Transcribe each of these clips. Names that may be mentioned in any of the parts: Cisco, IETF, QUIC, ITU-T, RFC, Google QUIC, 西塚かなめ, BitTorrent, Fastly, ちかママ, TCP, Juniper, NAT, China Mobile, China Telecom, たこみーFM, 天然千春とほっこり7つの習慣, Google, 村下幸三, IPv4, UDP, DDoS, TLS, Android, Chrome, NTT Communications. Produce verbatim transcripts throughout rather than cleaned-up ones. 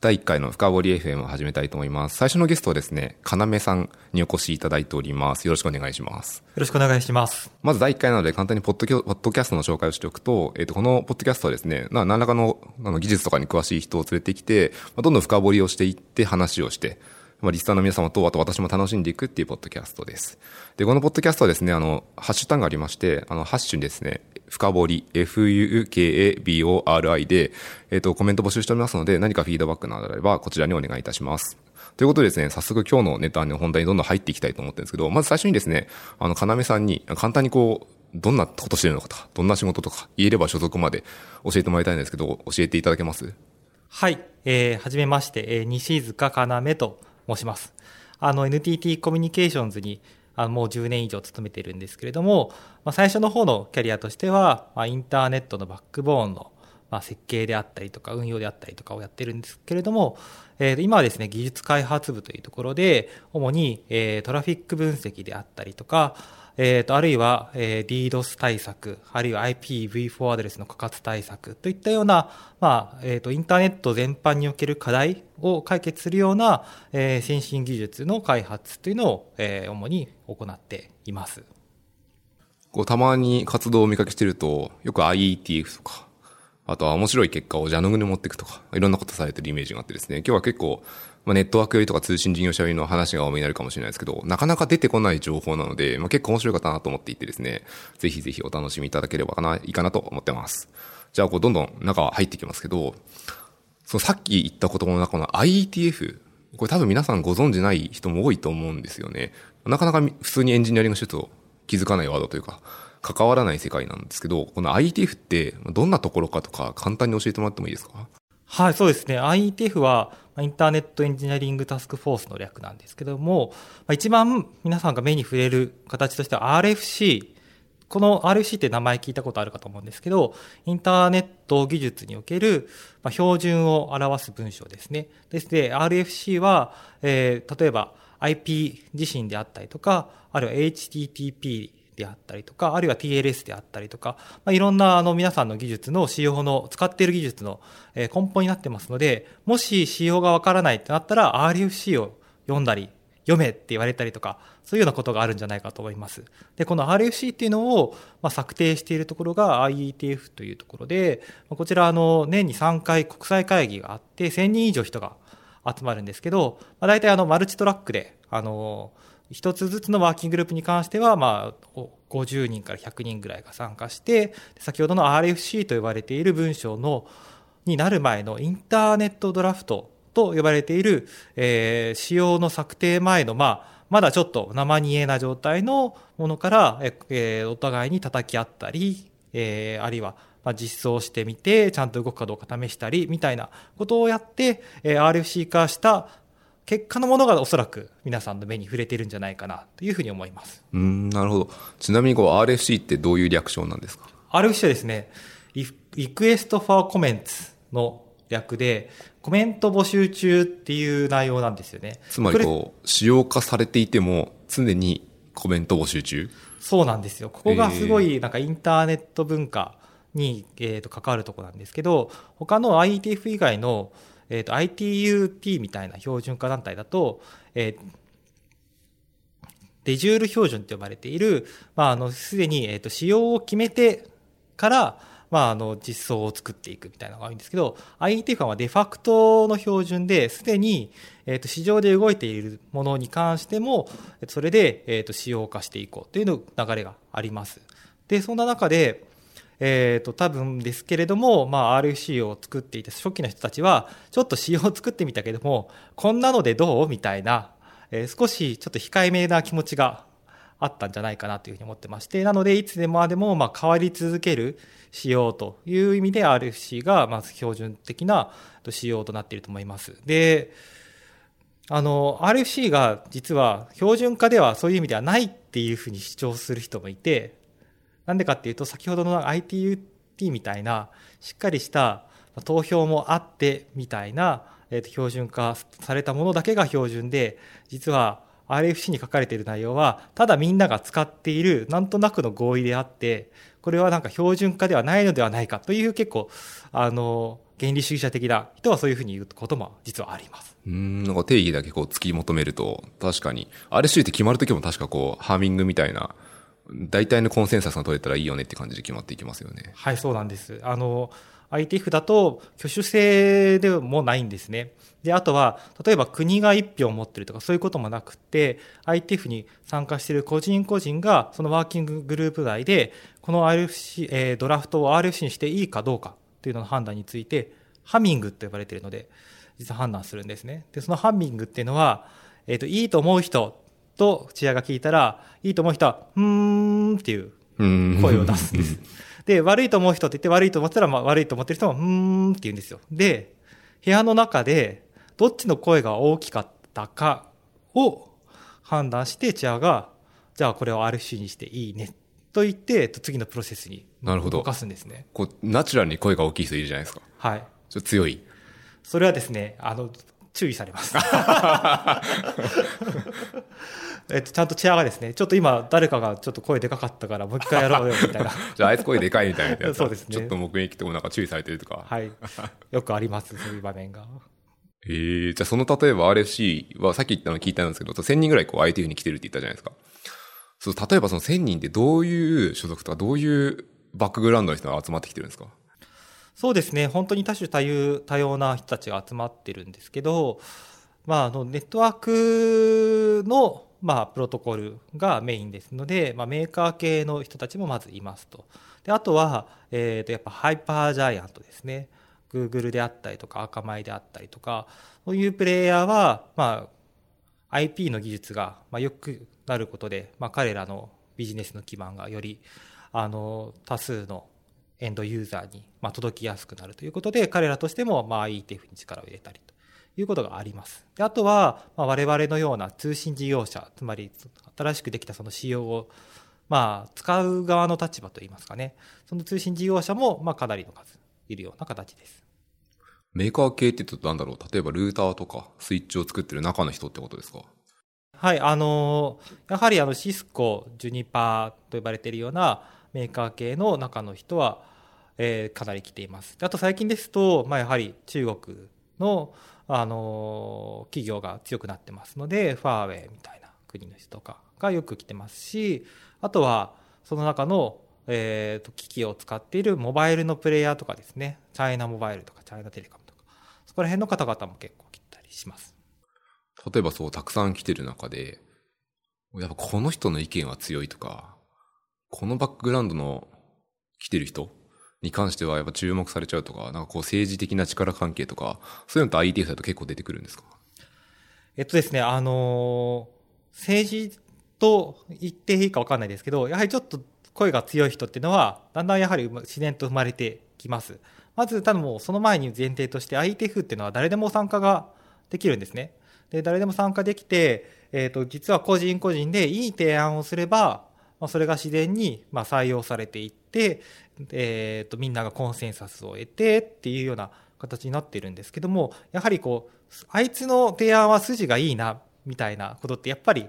だいいっかいの深掘り エフエム を始めたいと思います。最初のゲストはですね、かなめさんにお越しいただいております。よろしくお願いします。よろしくお願いします。まずだいいっかいなので簡単にポッドキャストの紹介をしておくと、えっと、このポッドキャストはですね、何らかの技術とかに詳しい人を連れてきて、どんどん深掘りをしていって話をして、まあ、リスナーの皆様と、あと私も楽しんでいくっていうポッドキャストです。で、このポッドキャストはですね、あの、ハッシュタグがありまして、あの、ハッシュにですね、深掘り、エフユーケーエービーオーアールアイ で、えっと、コメント募集しておりますので、何かフィードバックなどあれば、こちらにお願いいたします。ということでですね、早速今日のネタの本題にどんどん入っていきたいと思ってるんですけど、まず最初にですね、あの、かなめさんに、簡単にこう、どんなことしてるのかとか、どんな仕事とか、言えれば所属まで教えてもらいたいんですけど、教えていただけます？はい、えー、はじめまして、えー、西塚かなめと申します。あの エヌティーティー コミュニケーションズにあのもうじゅうねん以上勤めているんですけれども、まあ、最初の方のキャリアとしては、まあ、インターネットのバックボーンの、まあ、設計であったりとか運用であったりとかをやってるんですけれども、えー、今はですね技術開発部というところで主に、えー、トラフィック分析であったりとか、えー、とあるいは、えー、DDoS 対策あるいは アイピーブイフォー アドレスの枯渇対策といったような、まあえー、とインターネット全般における課題を解決するような、えー、先進技術の開発というのを、えー、主に行っています。こうたまに活動を見かけしているとよく アイイーティーエフ とかあとは面白い結果をジャノグに持っていくとか、いろんなことされてるイメージがあってですね、今日は結構、まあ、ネットワークよりとか通信事業者よりの話が多めになるかもしれないですけど、なかなか出てこない情報なので、まあ、結構面白いかなと思っていてですね、ぜひぜひお楽しみいただければかな、いいかなと思ってます。じゃあ、こう、どんどん中入っていきますけど、そのさっき言った言葉の中の アイイーティーエフ、これ多分皆さんご存じない人も多いと思うんですよね。なかなか普通にエンジニアリングしてると気づかないワードというか、関わらない世界なんですけど、この アイイーティーエフ ってどんなところかとか簡単に教えてもらってもいいですか？はい、そうですね。アイイーティーエフ はインターネットエンジニアリングタスクフォースの略なんですけども、一番皆さんが目に触れる形としては アールエフシー。この アールエフシー って名前聞いたことあるかと思うんですけど、インターネット技術における標準を表す文章ですね。ですで アールエフシー は、えー、例えば アイピー 自身であったりとか、あるいは エイチティーティーピーであったりとか、あるいは ティーエルエス であったりとか、まあ、いろんなあの皆さんの技術の仕様の使っている技術の根本になってますので、もし仕様がわからないとなったら アールエフシー を読んだり読めって言われたりとか、そういうようなことがあるんじゃないかと思います。で、この アールエフシー っていうのをまあ策定しているところが アイイーティーエフ というところで、こちらあの年にさんかい国際会議があってせんにん以上人が集まるんですけど、まあ、大体あのマルチトラックであの一つずつのワーキンググループに関しては、まあ、ごじゅうにんからひゃくにんぐらいが参加して、先ほどの アールエフシー と呼ばれている文章の、になる前のインターネットドラフトと呼ばれている、えー、仕様の策定前の、まあ、まだちょっと生煮えな状態のものから、えー、お互いに叩き合ったり、えー、あるいは、まあ、実装してみて、ちゃんと動くかどうか試したり、みたいなことをやって、えー、アールエフシー 化した結果のものがおそらく皆さんの目に触れてるんじゃないかなというふうに思います。うーん、なるほど。ちなみにこう アールエフシー ってどういう略称なんですか？ アールエフシー はですね、リクエストフォーコメンツの略で、コメント募集中っていう内容なんですよね。つまりこう仕様化されていても常にコメント募集中。そうなんですよ。ここがすごいなんかインターネット文化に、えーと、関わるところなんですけど、他の アイイーティーエフ 以外のえー、と アイティーユー-T みたいな標準化団体だと、えー、デジュール標準と呼ばれている、まあ、あのすでに、えー、と仕様を決めてから、まあ、あの実装を作っていくみたいなのが多いんですけど、 アイイーティーエフ はデファクトの標準ですでに、えー、と市場で動いているものに関してもそれで、えー、と仕様化していこうというの流れがあります。で、そんな中でえー、と多分ですけれども、まあ、アールエフシー を作っていた初期の人たちはちょっと仕様を作ってみたけどもこんなのでどうみたいな、えー、少しちょっと控えめな気持ちがあったんじゃないかなというふうに思ってまして、なのでいつでもでもまあ変わり続ける仕様という意味で アールエフシー がまず標準的な仕様となっていると思います。で、あの アールエフシー が実は標準化ではそういう意味ではないっていうふうに主張する人もいて、なんでかっていうと先ほどの アイティーユー-T みたいなしっかりした投票もあってみたいな、えー、と標準化されたものだけが標準で、実は アールエフシー に書かれている内容はただみんなが使っているなんとなくの合意であって、これはなんか標準化ではないのではないかという、結構あの原理主義者的な人はそういうふうに言うことも実はあります。うーん、なんか定義だけこう突き求めると、確かに アールエフシー って決まるときも確かこうハーミングみたいな大体のコンセンサスが取れたらいいよねって感じで決まっていきますよね。はい、そうなんです。あの アイイーティーエフ だと挙手制でもないんですね。で、あとは例えば国がいち票持ってるとかそういうこともなくて、 アイイーティーエフ に参加している個人個人がそのワーキンググループ内でこの アールエフシー、えー、ドラフトを アールエフシー にしていいかどうかというのの判断についてハミングと呼ばれているので実は判断するんですね。で、そのハミングっていうのは、えーと、いいと思う人とチアが聞いたら、いいと思う人はうーんっていう声を出すんです。で、悪いと思う人って言って、悪いと思ったら、まあ、悪いと思ってる人もうーんって言うんですよ。で、部屋の中でどっちの声が大きかったかを判断して、チアがじゃあこれを アールエフシー にしていいねと言って、次のプロセスに動かすんですね。こうナチュラルに声が大きい人いるじゃないですか。はい、ちょっと強い。それはですね、あの注意されます。えっと、ちゃんとチアがですね、ちょっと今誰かがちょっと声でかかったからもう一回やろうよみたいな。じゃああいつ声でかいみたいなやつ。そうですね。ちょっと目撃とかなんか注意されてるとか。はい。よくありますそういう場面が。えー、じゃあその例えば アールエフシー はさっき言ったの聞いたんですけど、せんにんぐらいこう アイイーティーエフ に来てるって言ったじゃないですか。そう、例えばそのせんにんでどういう所属とかどういうバックグラウンドの人が集まってきてるんですか。そうですね、本当に多種多様、多様な人たちが集まってるんですけど、まあ、あのネットワークの、まあ、プロトコルがメインですので、まあ、メーカー系の人たちもまずいますと。で、あとは、えーと、やっぱハイパージャイアントですね。 Google であったりとか赤米であったりとか、そういうプレイヤーは、まあ、アイピー の技術が良くなることで、まあ、彼らのビジネスの基盤がよりあの多数のエンドユーザーに届きやすくなるということで、彼らとしても アイイーティーエフ に力を入れたりということがあります。で、あとは我々のような通信事業者、つまり新しくできたその仕様をまあ使う側の立場といいますかね、その通信事業者もまあかなりの数いるような形です。メーカー系って言うと何だろう、例えばルーターとかスイッチを作ってる中の人ってことですか。はい、あのやはりあのシスコ、ジュニパーと呼ばれているようなメーカー系の中の人は、えー、かなり来ています。あと最近ですと、まあ、やはり中国の、あのー、企業が強くなってますので、ファーウェイみたいな国の人とかがよく来てますし、あとはその中の、えー、と機器を使っているモバイルのプレイヤーとかですね、チャイナモバイルとかチャイナテレカムとか、そこら辺の方々も結構来たりします。例えばそうたくさん来てる中で、やっぱこの人の意見は強いとか、このバックグラウンドの来てる人に関してはやっぱ注目されちゃうとか、なんかこう政治的な力関係とか、そういうのと アイイーティーエフ だと結構出てくるんですか。えっとですね、あのー、政治と言っていいか分かんないですけど、やはりちょっと声が強い人っていうのはだんだんやはり自然と生まれてきます。まずただもうその前に前提として アイイーティーエフ っていうのは誰でも参加ができるんですね。で、誰でも参加できて、えっと実は個人個人でいい提案をすれば、それが自然に採用されていって、えー、とみんながコンセンサスを得てっていうような形になっているんですけども、やはりこうあいつの提案は筋がいいなみたいなことってやっぱり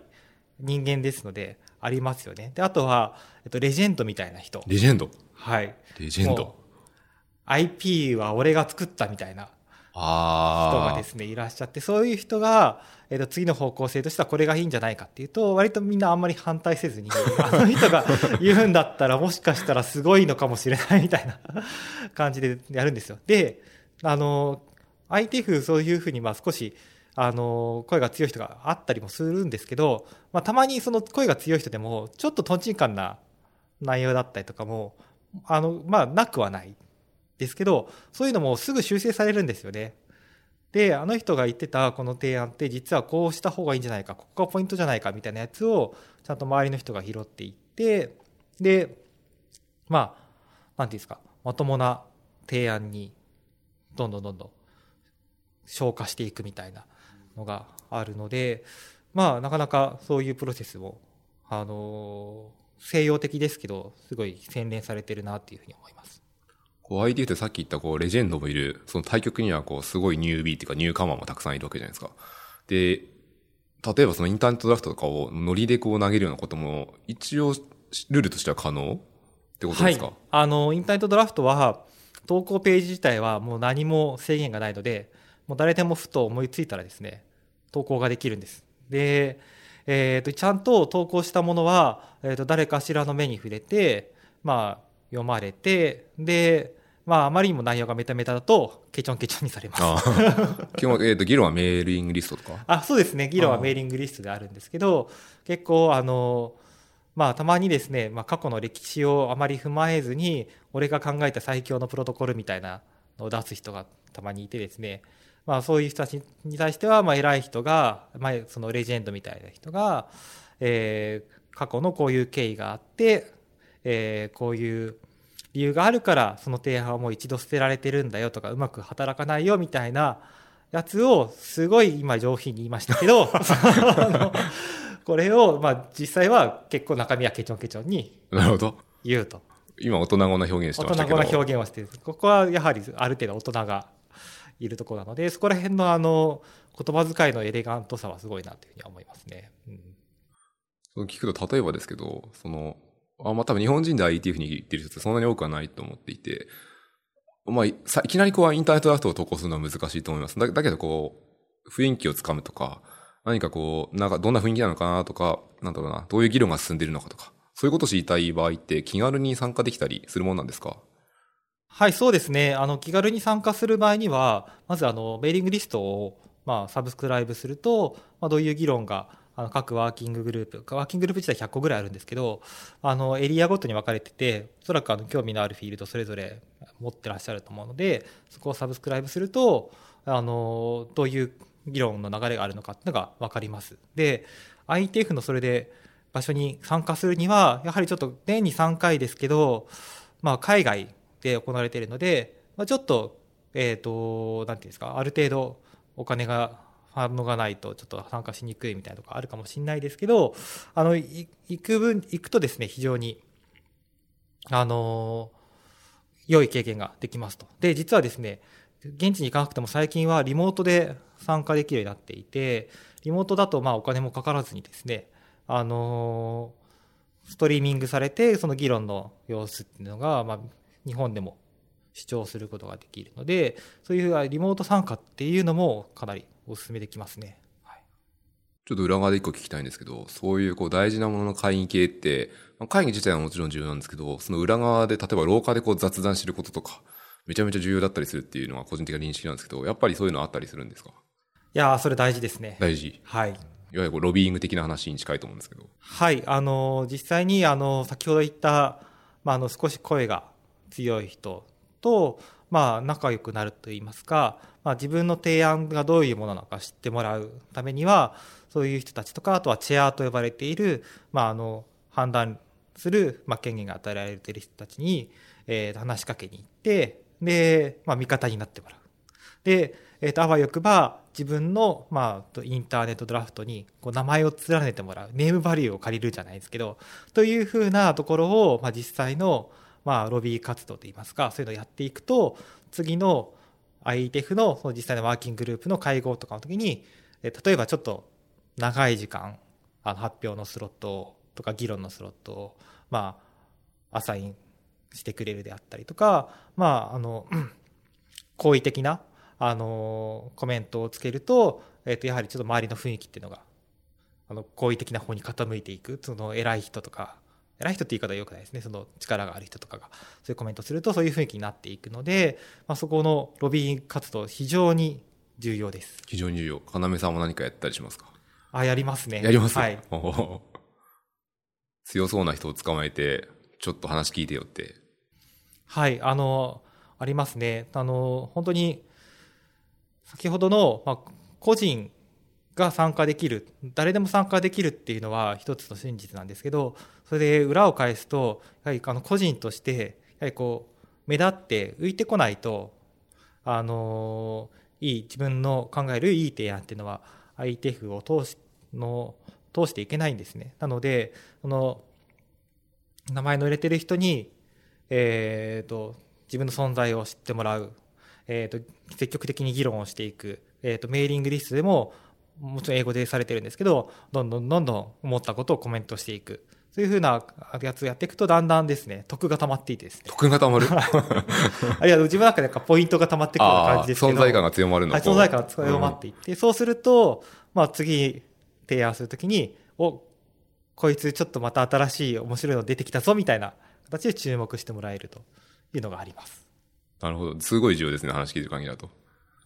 人間ですのでありますよね。で、あとは、えっと、レジェンドみたいな人。レジェンド、はい、レジェンド。アイピー は俺が作ったみたいな人がですねいらっしゃって、そういう人が、えー、と次の方向性としてはこれがいいんじゃないかっていうと、割とみんなあんまり反対せずにあの人が言うんだったらもしかしたらすごいのかもしれないみたいな感じでやるんですよ。で、あの アイイーティーエフ そういうふうにまあ少しあの声が強い人があったりもするんですけど、まあ、たまにその声が強い人でもちょっととんちんかんな内容だったりとかもあの、まあ、なくはないですけど、そういうのもすぐ修正されるんですよね。で、あの人が言ってたこの提案って実はこうした方がいいんじゃないか、ここがポイントじゃないかみたいなやつをちゃんと周りの人が拾っていって、で、まあ何て言うんですか、まともな提案にどんどんどんどん消化していくみたいなのがあるので、まあなかなかそういうプロセスもあの西洋的ですけどすごい洗練されてるなっていうふうに思います。アイイーティーエフ ってさっき言ったこうレジェンドもいる、その対局にはこうすごいニュービーっていうかニューカマーもたくさんいるわけじゃないですか。で、例えばそのインターネットドラフトとかをノリでこう投げるようなことも一応ルールとしては可能ってことですか？はい、あのインターネットドラフトは投稿ページ自体はもう何も制限がないので、もう誰でもふと思いついたらですね投稿ができるんです。で、えー、とちゃんと投稿したものは、えー、と誰かしらの目に触れて、まあ、読まれて、で、まあ、あまりにも内容がメタメタだとケチョンケチョンにされます。ああ基本、えー、と議論はメーリングリストとかあそうですね、議論はメーリングリストであるんですけど、結構あの、まあ、たまにですね、まあ、過去の歴史をあまり踏まえずに俺が考えた最強のプロトコルみたいなのを出す人がたまにいてですね、まあ、そういう人たちに対しては、まあ、偉い人が、まあ、そのレジェンドみたいな人が、えー、過去のこういう経緯があって、えー、こういう理由があるからその提案はもう一度捨てられてるんだよとかうまく働かないよみたいなやつをすごい今上品に言いましたけどあのこれをまあ実際は結構中身はケチョンケチョンに言うと。今大人語な表現してましたけど、大人語な表現をしている。ここはやはりある程度大人がいるところなので、そこら辺のあの言葉遣いのエレガントさはすごいなというふうに思いますね。うん、その聞くと例えばですけど、そのあまあ多分日本人で アイイーティーエフ に言ってる人ってそんなに多くはないと思っていて、まあいきなりこうインターネットドラフトを投稿するのは難しいと思います。だ、だけどこう雰囲気をつかむとか、何かこうなんかどんな雰囲気なのかなとか、なんだろうな、どういう議論が進んでいるのかとか、そういうことを知りたい場合って気軽に参加できたりするものなんですか？はい、そうですね。あの気軽に参加する場合には、まずあのメーリングリストをまあサブスクライブすると、まあ、どういう議論があの各ワーキンググループ、ワーキンググループ自体ひゃっこぐらいあるんですけど、あのエリアごとに分かれてて、おそらくあの興味のあるフィールドそれぞれ持ってらっしゃると思うので、そこをサブスクライブするとあのどういう議論の流れがあるのかっていうのが分かります。で、アイイーティーエフ のそれで場所に参加するには、やはりちょっと年にさんかいですけど、まあ、海外で行われているので、まあ、ちょっと、えっと、なんていうんですか、ある程度お金が反応がないとちょっと参加しにくいみたいなのがあるかもしれないですけど、あの行く分行くとですね、非常にあの良い経験ができますと。で、実はですね、現地に行かなくても最近はリモートで参加できるようになっていて、リモートだとまあお金もかからずにですね、あのストリーミングされて、その議論の様子っていうのがまあ日本でも視聴することができるので、そういうリモート参加っていうのもかなりお勧めできますね。はい、ちょっと裏側で一個聞きたいんですけど、そういうこう大事なものの会議系って、まあ、会議自体はもちろん重要なんですけど、その裏側で例えば廊下でこう雑談することとかめちゃめちゃ重要だったりするっていうのが個人的な認識なんですけど、やっぱりそういうのあったりするんですか？いやー、それ大事ですね。大事。はい。いわゆるロビーイング的な話に近いと思うんですけど。はい、あの実際にあの先ほど言った、まあ、あの少し声が強い人と、まあ、仲良くなるといいますか、まあ、自分の提案がどういうものなのか知ってもらうためには、そういう人たちとか、あとはチェアと呼ばれている、まあ、あの判断する、まあ、権限が与えられている人たちに、えー、話しかけに行って、で、まあ、味方になってもらう。で、えーと、あわよくば自分の、まあ、インターネットドラフトにこう名前を連ねてもらう、ネームバリューを借りるじゃないですけど、というふうなところを、まあ、実際のまあ、ロビー活動といいますか、そういうのをやっていくと、次の アイイーティーエフ の, その実際のワーキンググループの会合とかの時に、例えばちょっと長い時間あの発表のスロットとか議論のスロットをまあアサインしてくれるであったりとか、まああの好意的なあのコメントをつける と, えとやはりちょっと周りの雰囲気っていうのがあの好意的な方に傾いていく。その偉い人とか、偉い人って言い方は良くないですね。その力がある人とかがそういうコメントすると、そういう雰囲気になっていくので、まあ、そこのロビー活動非常に重要です。非常に重要。要さんも何かやったりしますか？あ、やりますね。やります。はい。強そうな人を捕まえてちょっと話聞いてよって。はい、あのありますね。あの本当に先ほどの、まあ、個人が参加できる、誰でも参加できるっていうのは一つの真実なんですけど、それで裏を返すと、やはりあの個人としてやはりこう目立って浮いてこないと、あのいい自分の考えるいい提案っていうのは アイイーティーエフ を通しの通していけないんですね。なので、その名前の入れてる人に、えー、と自分の存在を知ってもらう、えー、と積極的に議論をしていく、えー、とメーリングリストでももちろん英語でされてるんですけど、どんどんどんどん思ったことをコメントしていく。そそういうふうなやつをやっていくと、だんだんですね、得が溜まっていてですね。得が溜まるあるいは自分の中でなんかポイントが溜まってくるような感じですけど、存在感が強まるのか。存在感が強まっていって、うん、そうすると、まあ、次提案するときに、お、こいつちょっとまた新しい面白いの出てきたぞみたいな形で注目してもらえるというのがあります。なるほど。すごい重要ですね、話聞いてる限りだと。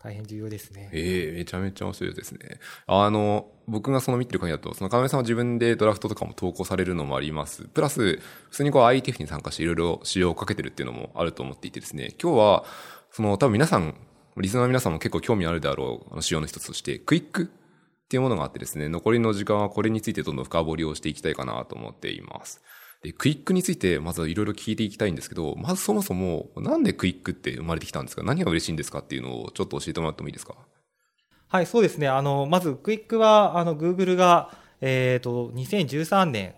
大変重要ですね。ええー、めちゃめちゃ面白いですね。あの、僕がその見てる限りだと、その金井さんは自分でドラフトとかも投稿されるのもあります。プラス、普通にこう アイイーティーエフ に参加していろいろ使用をかけてるっていうのもあると思っていてですね、今日は、その多分皆さん、リスナーの皆さんも結構興味あるであろう仕様の一つとして、クイックっていうものがあってですね、残りの時間はこれについてどんどん深掘りをしていきたいかなと思っています。で、クイックについてまずいろいろ聞いていきたいんですけど、まずそもそもなんでクイックって生まれてきたんですか、何が嬉しいんですかっていうのをちょっと教えてもらってもいいですか。はい、そうですね。あの、まずクイックは、あの、Google が、えっと、にせんじゅうさんね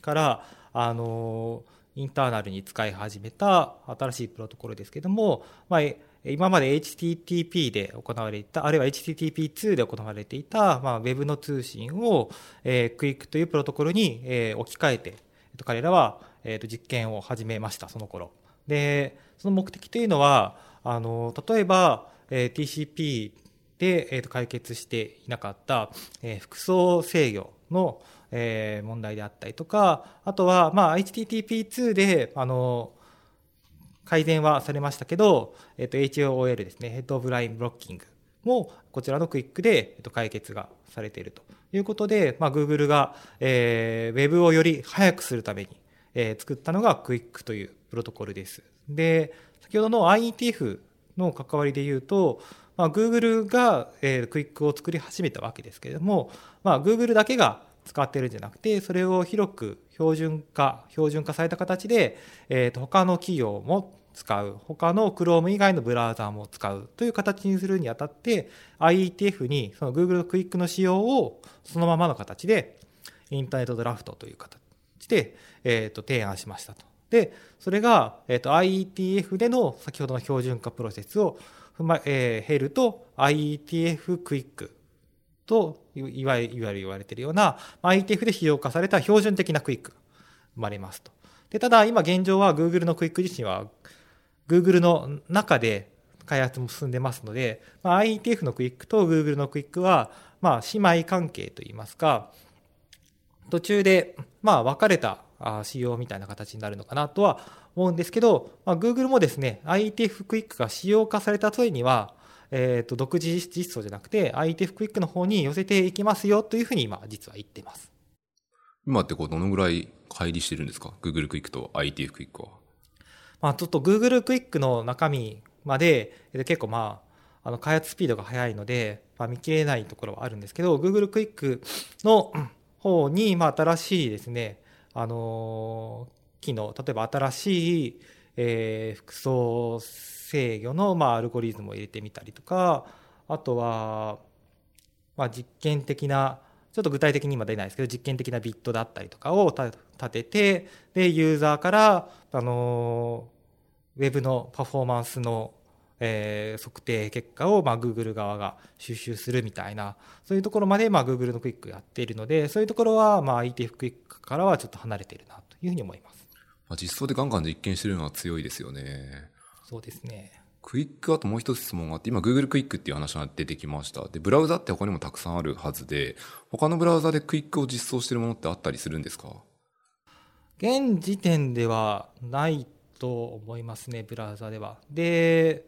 んから、あの、インターナルに使い始めた新しいプロトコルですけども、まあ、今まで エイチティーティーピー で行われた、あるいは エイチティーティーピーツー で行われていた、まあ、ウェブの通信を、えー、クイックというプロトコルに、えー、置き換えて、彼らは、えー、と実験を始めました、その頃。で、その目的というのは、あの例えば、えー、ティーシーピー で、えー、と解決していなかった、えー、服装制御の、えー、問題であったりとか、あとは、まあ、エイチティーティーピーツー であの改善はされましたけど、えー、と エイチオーエル ですね、ヘッドオブラインブロッキングもこちらのクイックで、えー、と解決がされていると。ということで、まあ、Google が、えー、Web をより早くするために、えー、作ったのが クイック というプロトコルです。で、先ほどの アイイーティーエフ の関わりで言うと、まあ、Google が、えー、クイック を作り始めたわけですけれども、まあ、Google だけが使っているんじゃなくて、それを広く標準化、標準化された形で、えーと、他の企業も使う、他の Chrome 以外のブラウザーも使うという形にするにあたって、アイイーティーエフ にその Google の クイック の仕様をそのままの形でインターネットドラフトという形で、えー、と提案しましたと。で、それが、えー、と アイイーティーエフ での先ほどの標準化プロセスを踏ま、えー、経ると アイイーティーエフ クイック といわゆる言われているような アイイーティーエフ で非用化された標準的な クイック が生まれますと。で、ただ今現状は Google の クイック 自身はGoogle の中で開発も進んでますので、まあ、アイイーティーエフ の クイック と Google の クイック は、まあ、姉妹関係といいますか、途中で、まあ、分かれた仕様みたいな形になるのかなとは思うんですけど、まあ、Google もですね、アイイーティーエフ クイック が仕様化された際には、えーと、独自実装じゃなくて アイイーティーエフ クイック の方に寄せていきますよというふうに今、実は言っています。今ってこうどのぐらい乖離してるんですか？ Googleクイック と アイイーティーエフ クイック は。まあ、ちょっと Googleクイック の中身まで結構、まあ、あの開発スピードが速いので、まあ、見切れないところはあるんですけど、 Googleクイック の方に、まあ、新しいですね、あの機能、例えば新しい、えー、服装制御の、まあ、アルゴリズムを入れてみたりとか、あとは、まあ、実験的な、ちょっと具体的に今出ないですけど、実験的なビットだったりとかを立てて、で、ユーザーから、あの、ウェブのパフォーマンスの、えー、測定結果を、まあ、Google 側が収集するみたいな、そういうところまで、まあ、Google のクイックやっているので、そういうところは、まあ、アイイーティーエフ クイック からはちょっと離れているな、というふうに思います。実装でガンガン実験してるのは強いですよね。そうですね。クイック、あともう一つ質問があって、今 Google クイックっていう話が出てきました。で、ブラウザって他にもたくさんあるはずで、他のブラウザでクイックを実装しているものってあったりするんですか？現時点ではないと思いますね、ブラウザでは。で、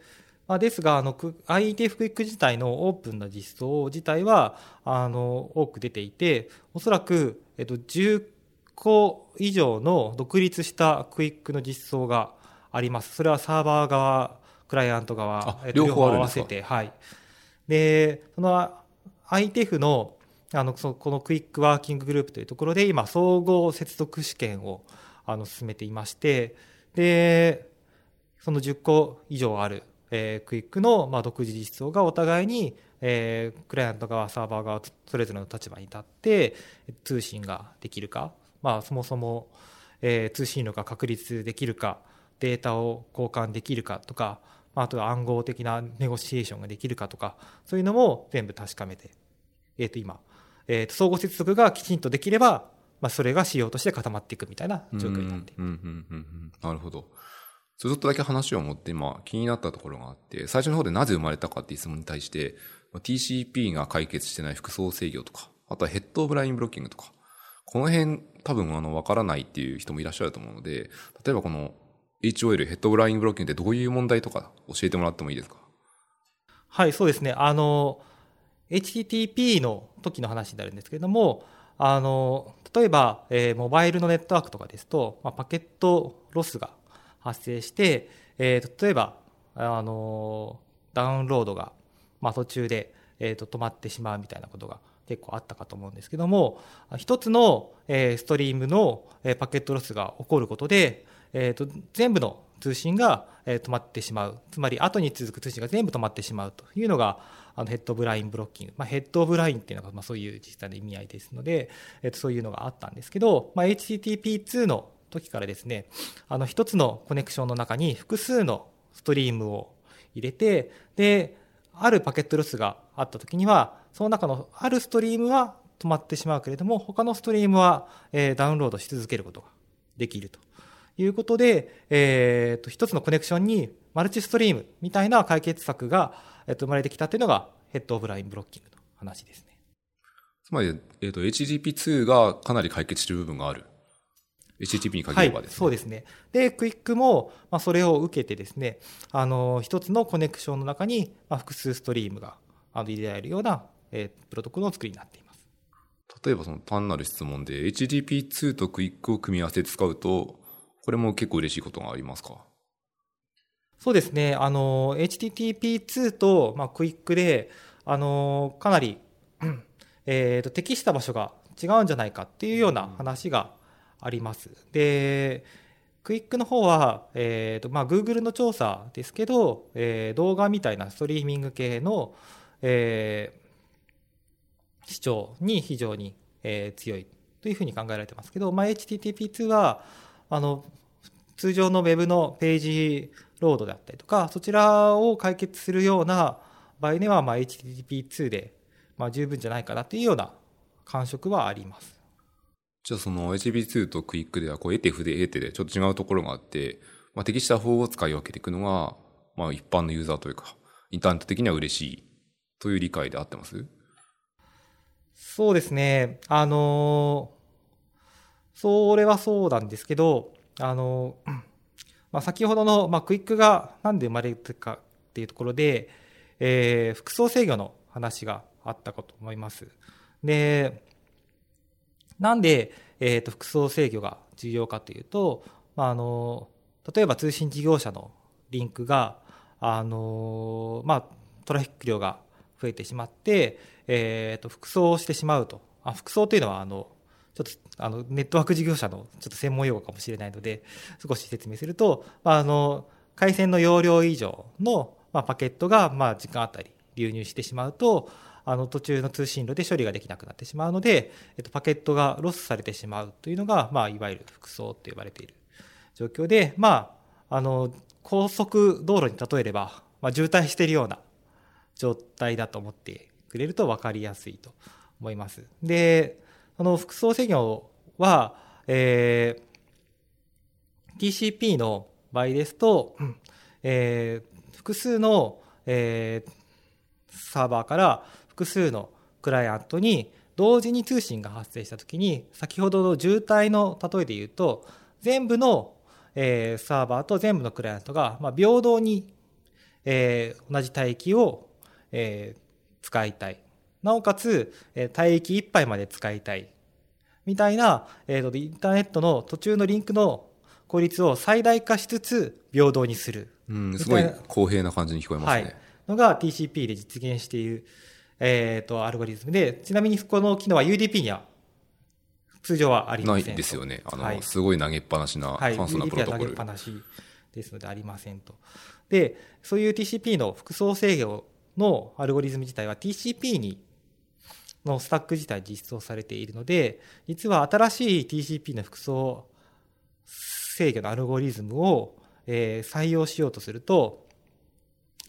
まあ、ですが、あの、アイイーティーエフ クイック 自体のオープンな実装自体は、あの、多く出ていて、おそらく、えっと、じゅっこ以上の独立したクイック の実装があります。それはサーバー側、クライアント側、両方合わせて、はい。で、その アイイーティーエフ の、 あのそこのクイックワーキンググループというところで今総合接続試験をあの進めていまして、で、そのじゅっこ以上ある、えー、クイック の、まあ、独自実装がお互いに、えー、クライアント側、サーバー側それぞれの立場に立って通信ができるか、まあ、そもそも、えー、通信量が確立できるか、データを交換できるかとか、あとは暗号的なネゴシエーションができるかとか、そういうのも全部確かめて、えーと今、えーと総合接続がきちんとできれば、まあ、それが仕様として固まっていくみたいな状況になっている。なるほど。ちょっとだけ話を持って今気になったところがあって、最初の方でなぜ生まれたかっていう質問に対して ティーシーピー が解決してない複層制御とか、あとはヘッドオブラインブロッキングとか、この辺多分あの分からないっていう人もいらっしゃると思うので、例えばこの エイチオーエル ヘッドオブラインブロッキングってどういう問題とか教えてもらってもいいですか？はい、そうですね、あの エイチティーティーピー の時の話になるんですけれども、あの例えば、えー、モバイルのネットワークとかですと、まあ、パケットロスが発生して、えー、例えば、あのー、ダウンロードが、まあ、途中で、えー、と止まってしまうみたいなことが結構あったかと思うんですけども、一つの、えー、ストリームの、えー、パケットロスが起こることで、えー、と全部の通信が、えー、止まってしまう、つまり後に続く通信が全部止まってしまうというのがあのヘッドオブラインブロッキング、まあ、ヘッドオブラインっていうのが、まあ、そういう実際の意味合いですので、えー、とそういうのがあったんですけど、まあ、エイチティーティーピーツー の時からですね、あの一つのコネクションの中に複数のストリームを入れて、であるパケットロスがあった時にはその中のあるストリームは止まってしまうけれども、他のストリームは、えー、ダウンロードし続けることができるということで、えー、と一つのコネクションにマルチストリームみたいな解決策が、えー、と生まれてきたというのがヘッドオブラインブロッキングの話ですね。つまり、えー、と エイチティーティーピーツー がかなり解決している部分がある、エイチティーティーピー に限ればですね。はい、そうですね。で、クイック も、まあ、それを受けてですね、あの、一つのコネクションの中に、まあ、複数ストリームがあの入れられるような、えー、プロトコルの作りになっています。例えばその単なる質問で、エイチティーティーピーツー と クイック を組み合わせて使うと、これも結構嬉しいことがありますか？そうですね。あの、エイチティーティーピーツー と、まあ、クイック で、あの、かなり、えーと、適した場所が違うんじゃないかっていうような話が、うんあります。で、クイック の方は、えーとまあ、Google の調査ですけど、えー、動画みたいなストリーミング系の、えー、視聴に非常に、えー、強いというふうに考えられてますけど、まあ、エイチティーティーピーツー はあの通常の Web のページロードだったりとか、そちらを解決するような場合には、まあ、エイチティーティーピーツー で、まあ、十分じゃないかなというような感触はあります。じゃあその エイチティーティーピーツー と クイック ではこう エーティーエフ で エーティー でちょっと違うところがあって、まあ、適した方を使い分けていくのが、まあ、一般のユーザーというかインターネット的には嬉しいという理解で合ってます？そうですね、あのそれはそうなんですけど、あの、まあ、先ほどの、まあ、クイック がなんで生まれたかっていうところで、えー、複層制御の話があったかと思います。でなんで、えー、と複層制御が重要かというと、まあ、あの例えば通信事業者のリンクがあの、まあ、トラフィック量が増えてしまって、えー、と複層してしまうと、あ複層というのはあのちょっとあのネットワーク事業者のちょっと専門用語かもしれないので少し説明すると、まあ、あの回線の容量以上の、まあ、パケットが、まあ、時間あたり流入してしまうと、あの途中の通信路で処理ができなくなってしまうので、えっと、パケットがロスされてしまうというのが、まあ、いわゆる複層と呼ばれている状況で、まあ、あの高速道路に例えれば、まあ、渋滞しているような状態だと思ってくれると分かりやすいと思います。で、あの複層制御は、えー、ティーシーピー の場合ですと、えー、複数の、えー、サーバーから複数のクライアントに同時に通信が発生したときに、先ほどの渋滞の例えで言うと、全部のサーバーと全部のクライアントが平等に同じ帯域を使いたい、なおかつ帯域いっぱいまで使いたいみたいな、インターネットの途中のリンクの効率を最大化しつつ平等にする、うん、すごい公平な感じに聞こえますね、はい、のが ティーシーピー で実現しているえー、とアルゴリズムで、ちなみにこの機能は ユーディーピー には通常はありませんと。ないですよね。あの、はい、すごい投げっぱなしな簡素なプロトコル、はい、ユーディーピー は投げっぱなしですのでありませんと。で、そういう ティーシーピー の複層制御のアルゴリズム自体は ティーシーピー にのスタック自体実装されているので、実は新しい ティーシーピー の複層制御のアルゴリズムを、えー、採用しようとすると、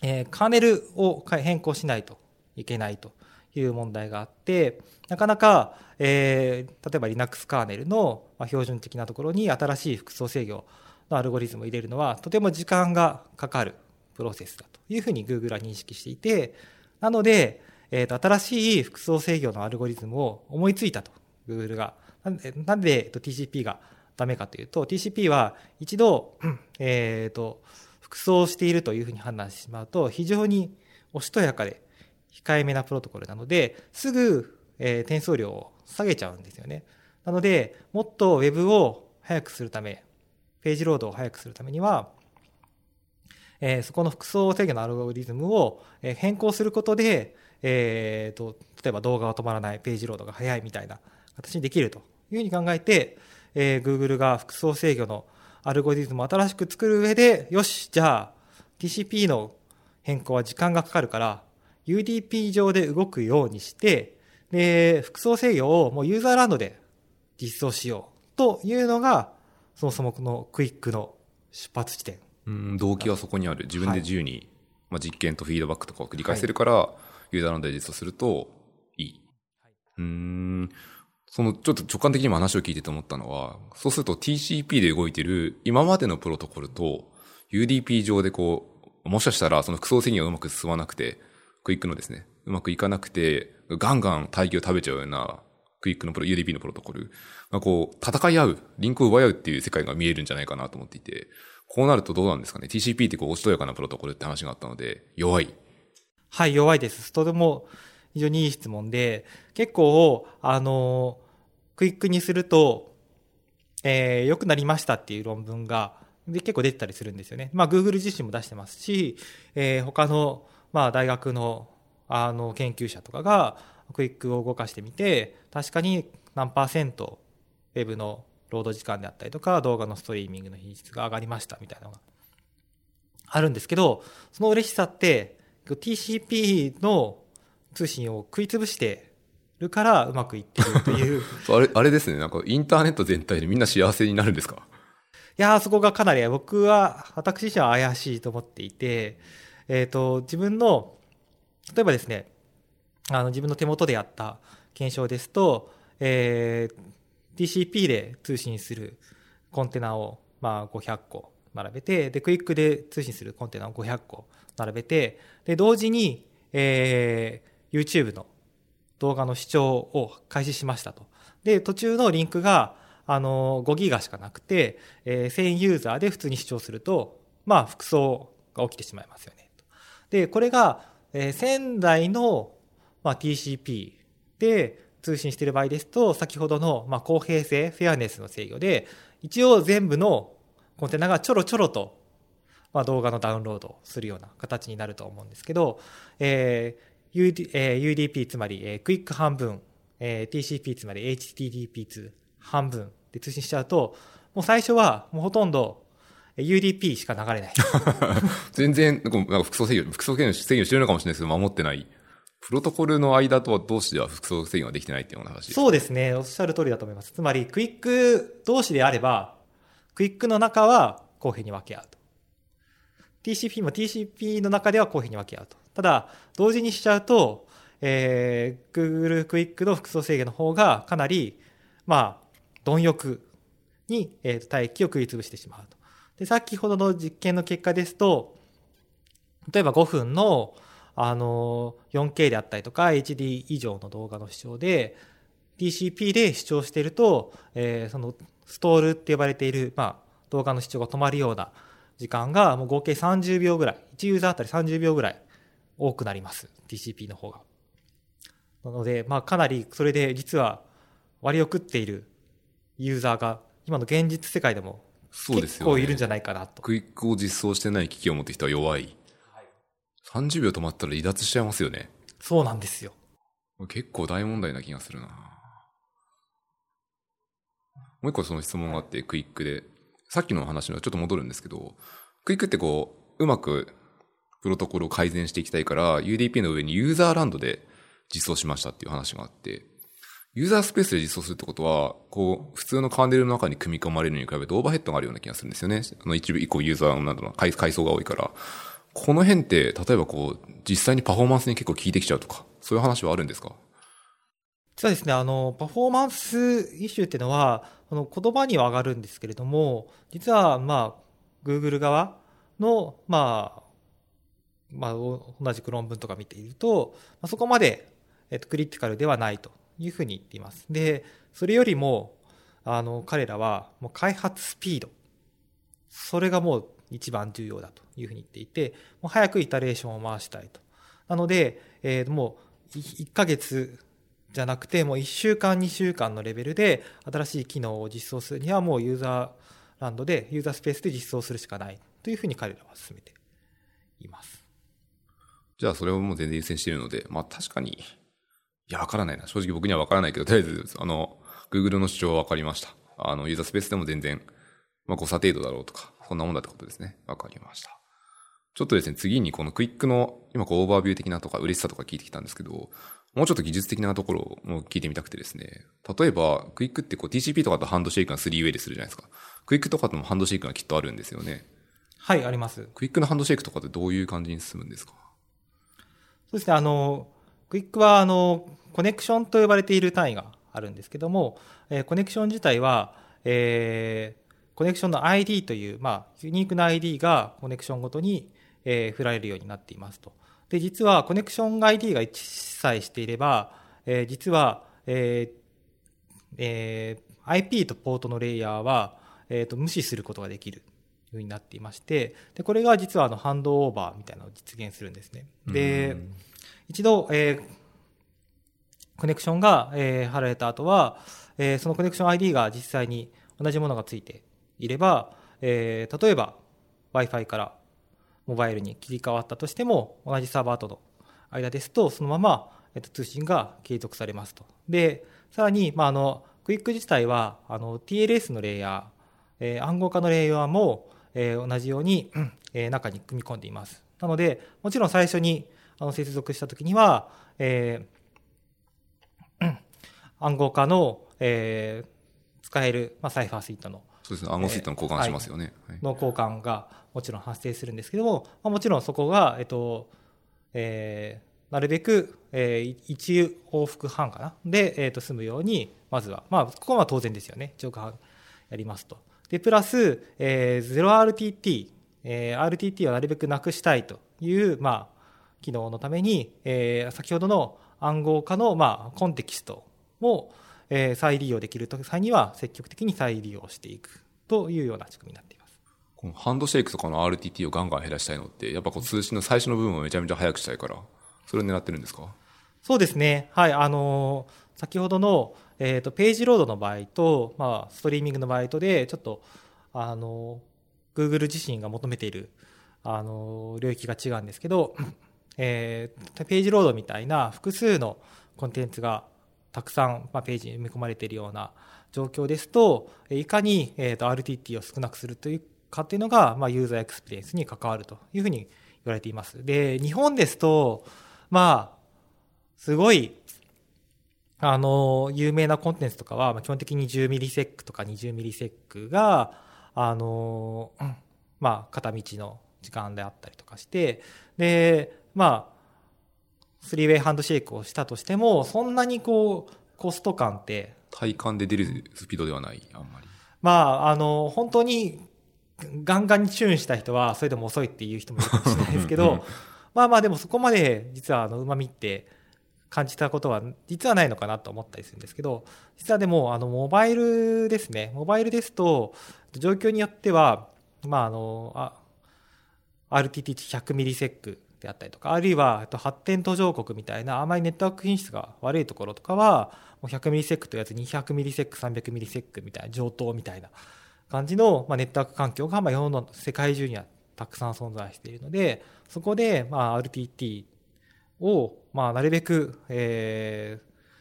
えー、カーネルを変更しないといけないという問題があって、なかなか、えー、例えば Linux カーネルの標準的なところに新しい複層制御のアルゴリズムを入れるのはとても時間がかかるプロセスだというふうに Google は認識していて、なので、えー、と新しい複層制御のアルゴリズムを思いついたと Google が。なんで、なんで、えー、と ティーシーピー がダメかというと、 ティーシーピー は一度、えー、と複層しているというふうに判断してしまうと、非常におしとやかで控えめなプロトコルなのですぐ、えー、転送量を下げちゃうんですよね。なのでもっと Web を速くするため、ページロードを速くするためには、えー、そこの複層制御のアルゴリズムを変更することで、えー、と例えば動画が止まらない、ページロードが速いみたいな形にできるというふうに考えて、えー、Google が複層制御のアルゴリズムを新しく作る上で、よし、じゃあ ティーシーピー の変更は時間がかかるから ユーディーピー 上で動くようにして、で複層制御をもうユーザーランドで実装しようというのが、そもそもこの クイック の出発地点。うん、動機はそこにある。自分で自由に、はい、まあ、実験とフィードバックとかを繰り返せるから、はい、ユーザーランドで実装するといい、はい、うーん、そのちょっと直感的にも話を聞いてて思ったのは、そうすると ティーシーピー で動いてる今までのプロトコルと ユーディーピー 上でこう、もしかしたらその複層制御がうまく進まなくて、クイックのですね、うまくいかなくて、ガンガン大気を食べちゃうようなクイックのプロ、ユーディーピー のプロトコルがこう、戦い合う、リンクを奪い合うっていう世界が見えるんじゃないかなと思っていて、こうなるとどうなんですかね。 ティーシーピー ってこう、おしとやかなプロトコルって話があったので、弱い。はい、弱いです。とても、非常にいい質問で、結構あのクイックにすると、えー、良くなりましたっていう論文がで結構出てたりするんですよね。まあ Google 自身も出してますし、えー、他のまあ大学のあの研究者とかがクイックを動かしてみて、確かに何パーセントウェブのロード時間であったりとか動画のストリーミングの品質が上がりましたみたいなのがあるんですけど、その嬉しさって ティーシーピー の通信を食いつぶしてるからうまくいってるというあれあれですね、なんかインターネット全体でみんな幸せになるんですか？いやー、そこがかなり僕は私自身は怪しいと思っていて、えっと自分の例えばですね、あの自分の手元でやった検証ですと、えー、ティーシーピー で通信するコンテナをまあごひゃっこ並べて、でクイックで通信するコンテナをごひゃっこ並べて、で同時に、えーYouTube の動画の視聴を開始しましたと。で、途中のリンクがあのごギガしかなくて、えー、せんユーザーで普通に視聴すると、まあ、複層が起きてしまいますよねと。で、これが、えー、せん台の、まあ、ティーシーピー で通信している場合ですと、先ほどの、まあ、公平性、フェアネスの制御で、一応全部のコンテナがちょろちょろと、まあ、動画のダウンロードをするような形になると思うんですけど、えーユーディーピー つまり クイック 半分、 ティーシーピー つまり エイチティーティーピーツー 半分で通信しちゃうと、もう最初はもうほとんど ユーディーピー しか流れない全然なんか複層制御、複層制御してるのかもしれないですけど守ってない、プロトコルの間とは同士では複層制御ができてないっていうような話。そうですね、おっしゃる通りだと思います。つまり クイック 同士であれば クイック の中は公平に分け合うと、 ティーシーピー も ティーシーピー の中では公平に分け合うと。ただ同時にしちゃうと、えー、Google QUIC の複層制御の方がかなり、まあ、貪欲に、えー、帯域を食いつぶしてしまうと。で、先ほどの実験の結果ですと、例えばごふんの、あのー、フォーケー であったりとか エイチディー 以上の動画の視聴で ティーシーピー で視聴していると、えー、そのストールって呼ばれている、まあ、動画の視聴が止まるような時間がもう合計さんじゅうびょうぐらい、いちユーザーあたりさんじゅうびょうぐらい多くなります、 ティーシーピー の方が。なので、まあ、かなりそれで実は割を食っているユーザーが今の現実世界でも結構いるんじゃないかなと。クイックを実装してない機器を持ってる人は弱い、はい、さんじゅうびょう止まったら離脱しちゃいますよね。そうなんですよ。結構大問題な気がするな。もう一個その質問があって、はい、クイックでさっきの話のちょっと戻るんですけど、クイックってこううまくプロトコルを改善していきたいから ユーディーピー の上にユーザーランドで実装しましたっていう話があって、ユーザースペースで実装するってことはこう普通のカーネルの中に組み込まれるに比べてオーバーヘッドがあるような気がするんですよね。あの一部一個ユーザーなどの階層が多いから、この辺って例えばこう実際にパフォーマンスに結構効いてきちゃうとかそういう話はあるんですか？そうですね、あのパフォーマンスイシューっていうのはこの言葉には上がるんですけれども、実は、まあ、Google 側の、まあまあ、同じく論文とか見ていると、そこまで、えっと、クリティカルではないというふうに言っています。でそれよりもあの彼らはもう開発スピード、それがもう一番重要だというふうに言っていて、もう早くイタレーションを回したいと。なので、えー、もういっかげつじゃなくてもういっしゅうかんにしゅうかんのレベルで新しい機能を実装するにはもうユーザーランドでユーザースペースで実装するしかないというふうに彼らは進めています。じゃあそれをもう全然優先しているので、まあ確かにいや分からないな、正直僕には分からないけど、とりあえずあの Google の主張は分かりました。あのユーザースペースでも全然、まあ、誤差程度だろうとかそんなもんだってことですね。分かりました。ちょっとですね、次にこのクイックの今こうオーバービュー的なとか嬉しさとか聞いてきたんですけど、もうちょっと技術的なところを聞いてみたくてですね、例えばクイックってこう ティーシーピー とかとハンドシェイクが スリーウェイ でするじゃないですか。クイックとかともハンドシェイクがきっとあるんですよね。はい、あります。クイックのハンドシェイクとかってどういう感じに進むんですか？そうですね、あのクイックはあのコネクションと呼ばれている単位があるんですけども、えー、コネクション自体は、えー、コネクションの アイディー という、まあ、ユニークな アイディー がコネクションごとに、えー、振られるようになっていますと。で実はコネクション アイディー が一致さえしていれば、えー、実は、えーえー、アイピー とポートのレイヤーは、えー、と無視することができるようになっていまして、でこれが実はあのハンドオーバーみたいなのを実現するんですね。で一度、えー、コネクションが、えー、貼られた後は、えー、そのコネクション アイディー が実際に同じものがついていれば、えー、例えば Wi-Fi からモバイルに切り替わったとしても同じサーバーとの間ですとそのまま、えっと、通信が継続されますと。でさらに、まあ、あの クイック 自体はあの ティーエルエス のレイヤー、えー、暗号化のレイヤーも、えー、同じように、えー、中に組み込んでいます。なのでもちろん最初にあの接続したときには、えー、暗号化の、えー、使える、まあ、サイファースイートのそうですね、暗号スイートの交換しますよね、えーはい、の交換がもちろん発生するんですけども、まあ、もちろんそこが、えっとえー、なるべく、えー、いち往復半かなで、えー、と済むようにまずは、まあ、ここは当然ですよね、上下やりますと。でプラス、えー、ゼロアールティーティー、えー、アールティーティー はなるべくなくしたいという、まあ、機能のために、えー、先ほどの暗号化の、まあ、コンテキストもえー、再利用できる際には積極的に再利用していくというような仕組みになっています。このハンドシェイクとかの アールティーティー をガンガン減らしたいのってやっぱこう通信の最初の部分をめちゃめちゃ早くしたいからそれを狙ってるんですか？そうですね、はい、あのー、先ほどの、えーと、ページロードの場合と、まあ、ストリーミングの場合とでちょっと、あのー、Google 自身が求めている、あのー、領域が違うんですけど、えー、ページロードみたいな複数のコンテンツがたくさんページに埋め込まれているような状況ですと、いかに アールティーティー を少なくするというかというのがユーザーエクスペリエンスに関わるというふうに言われています。で日本ですと、まあ、すごいあの有名なコンテンツとかは基本的にじゅうミリセックとかにじゅうミリセックがあの、まあ、片道の時間であったりとかして、でまあスリーウェイハンドシェイクをしたとしてもそんなにこうコスト感って体感で出るスピードではない、あんまり、まあ、あの本当にガンガンにチューンした人はそれでも遅いっていう人もいるかもしれないですけどまあまあでもそこまで実はうまみって感じたことは実はないのかなと思ったりするんですけど、実はでもあのモバイルですね、モバイルですと状況によっては、まあ、あの アールティーティーひゃく ミリセックであったりとか、あるいは発展途上国みたいなあまりネットワーク品質が悪いところとかはひゃくミリセックというやつにひゃくミリセックさんびゃくミリセックみたいな上等みたいな感じのネットワーク環境が世の中世界中にはたくさん存在しているので、そこで アールティーティー をまあなるべくえ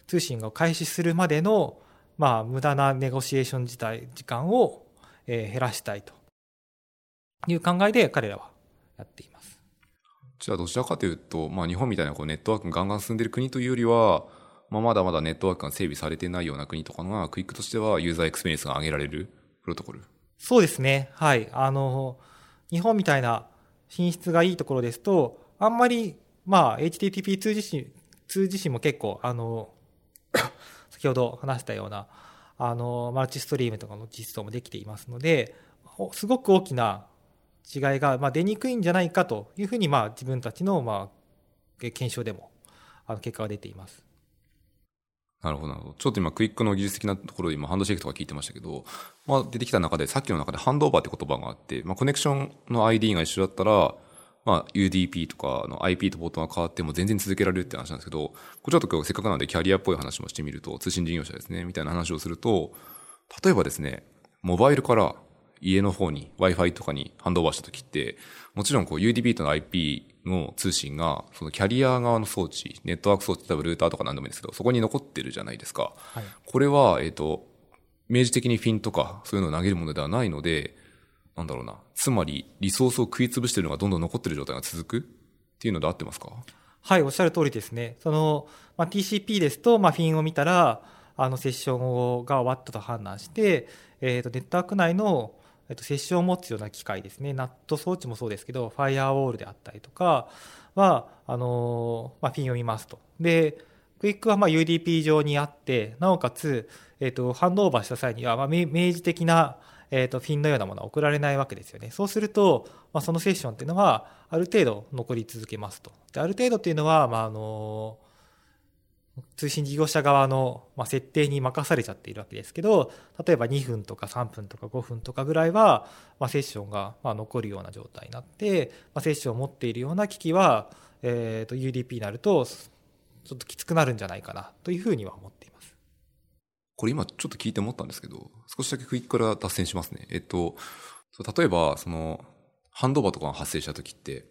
通信が開始するまでのまあ無駄なネゴシエーション自体時間をえ減らしたいという考えで彼らはやっています。じゃあどちらかというと、まあ、日本みたいなこうネットワークがガンガン進んでいる国というよりは、まあ、まだまだネットワークが整備されていないような国とかがクイックとしてはユーザーエクスペリエンスが上げられるプロトコル。そうですね、はい、あの日本みたいな品質がいいところですとあんまり、まあ、エイチティーティーピーツー 自身ツー自身も結構あの先ほど話したようなあのマルチストリームとかの実装もできていますので、すごく大きな違いがまあ出にくいんじゃないかというふうにまあ自分たちのまあ検証でもあの結果が出ています。なるほどなるほど。ちょっと今クイックの技術的なところで今ハンドシェイクとか聞いてましたけど、まあ、出てきた中でさっきの中でハンドオーバーって言葉があって、まあ、コネクションの アイディー が一緒だったら、まあ、ユーディーピー とかの アイピー とポートが変わっても全然続けられるって話なんですけど、これちょっと今日せっかくなのでキャリアっぽい話もしてみると、通信事業者ですねみたいな話をすると、例えばですねモバイルから家の方に Wi-Fi とかにハンドオーバーしたときって、もちろんこう ユーディーピー との アイピー の通信が、そのキャリア側の装置、ネットワーク装置、多分ルーターとか何でもいいんですけど、そこに残ってるじゃないですか。はい、これは、えっと、明示的にフィンとかそういうのを投げるものではないので、なんだろうな、つまりリソースを食い潰してるのがどんどん残ってる状態が続くっていうので合ってますか？はい、おっしゃる通りですね。その、まあ、ティーシーピー ですと、まあ、フィンを見たら、あのセッションが終わったと判断して、えっと、ネットワーク内のえっと、セッションを持つような機械ですね、ナット 装置もそうですけど、ファイアウォールであったりとかは、あのーまあ、フィンを見ますと。で、クイック はまあ ユーディーピー 上にあって、なおかつ、えっと、ハンドオーバーした際には、まあ、明示的な、えっと、フィンのようなものは送られないわけですよね。そうすると、まあ、そのセッションっていうのは、ある程度残り続けますと。で、ある程度っていうのは、まああのー通信事業者側の設定に任されちゃっているわけですけど、例えばにふんとかさんぷんとかごふんとかぐらいはセッションが残るような状態になって、セッションを持っているような機器はえと ユーディーピー になるとちょっときつくなるんじゃないかなというふうには思っています。これ今ちょっと聞いて思ったんですけど、少しだけクイックから脱線しますね。えっと例えばそのハンドオーバーとかが発生した時って、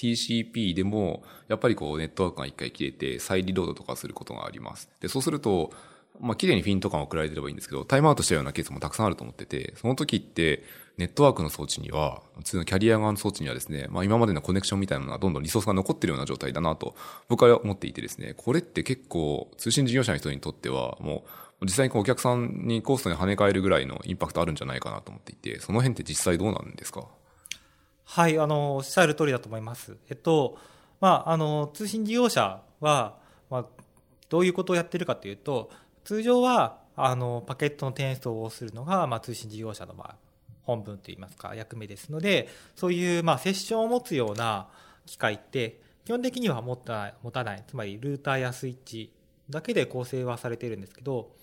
ティーシーピー でもやっぱりこうネットワークが一回切れて再リロードとかすることがあります。で、そうすると、まあ綺麗にフィンとかが送られてればいいんですけど、タイムアウトしたようなケースもたくさんあると思ってて、その時ってネットワークの装置には、普通のキャリア側の装置にはですね、まあ今までのコネクションみたいなのがどんどんリソースが残ってるような状態だなと僕は思っていてですね、これって結構通信事業者の人にとってはもう実際にこうお客さんにコストに跳ね返るぐらいのインパクトあるんじゃないかなと思っていて、その辺って実際どうなんですか？はい、あのおっしゃる通りだと思います。えっとまあ、あの通信事業者は、まあ、どういうことをやっているかというと、通常はあのパケットの転送をするのが、まあ、通信事業者の、まあ、本分といいますか役目ですので、そういう、まあ、セッションを持つような機械って基本的には持たない、持たないつまりルーターやスイッチだけで構成はされているんですけど、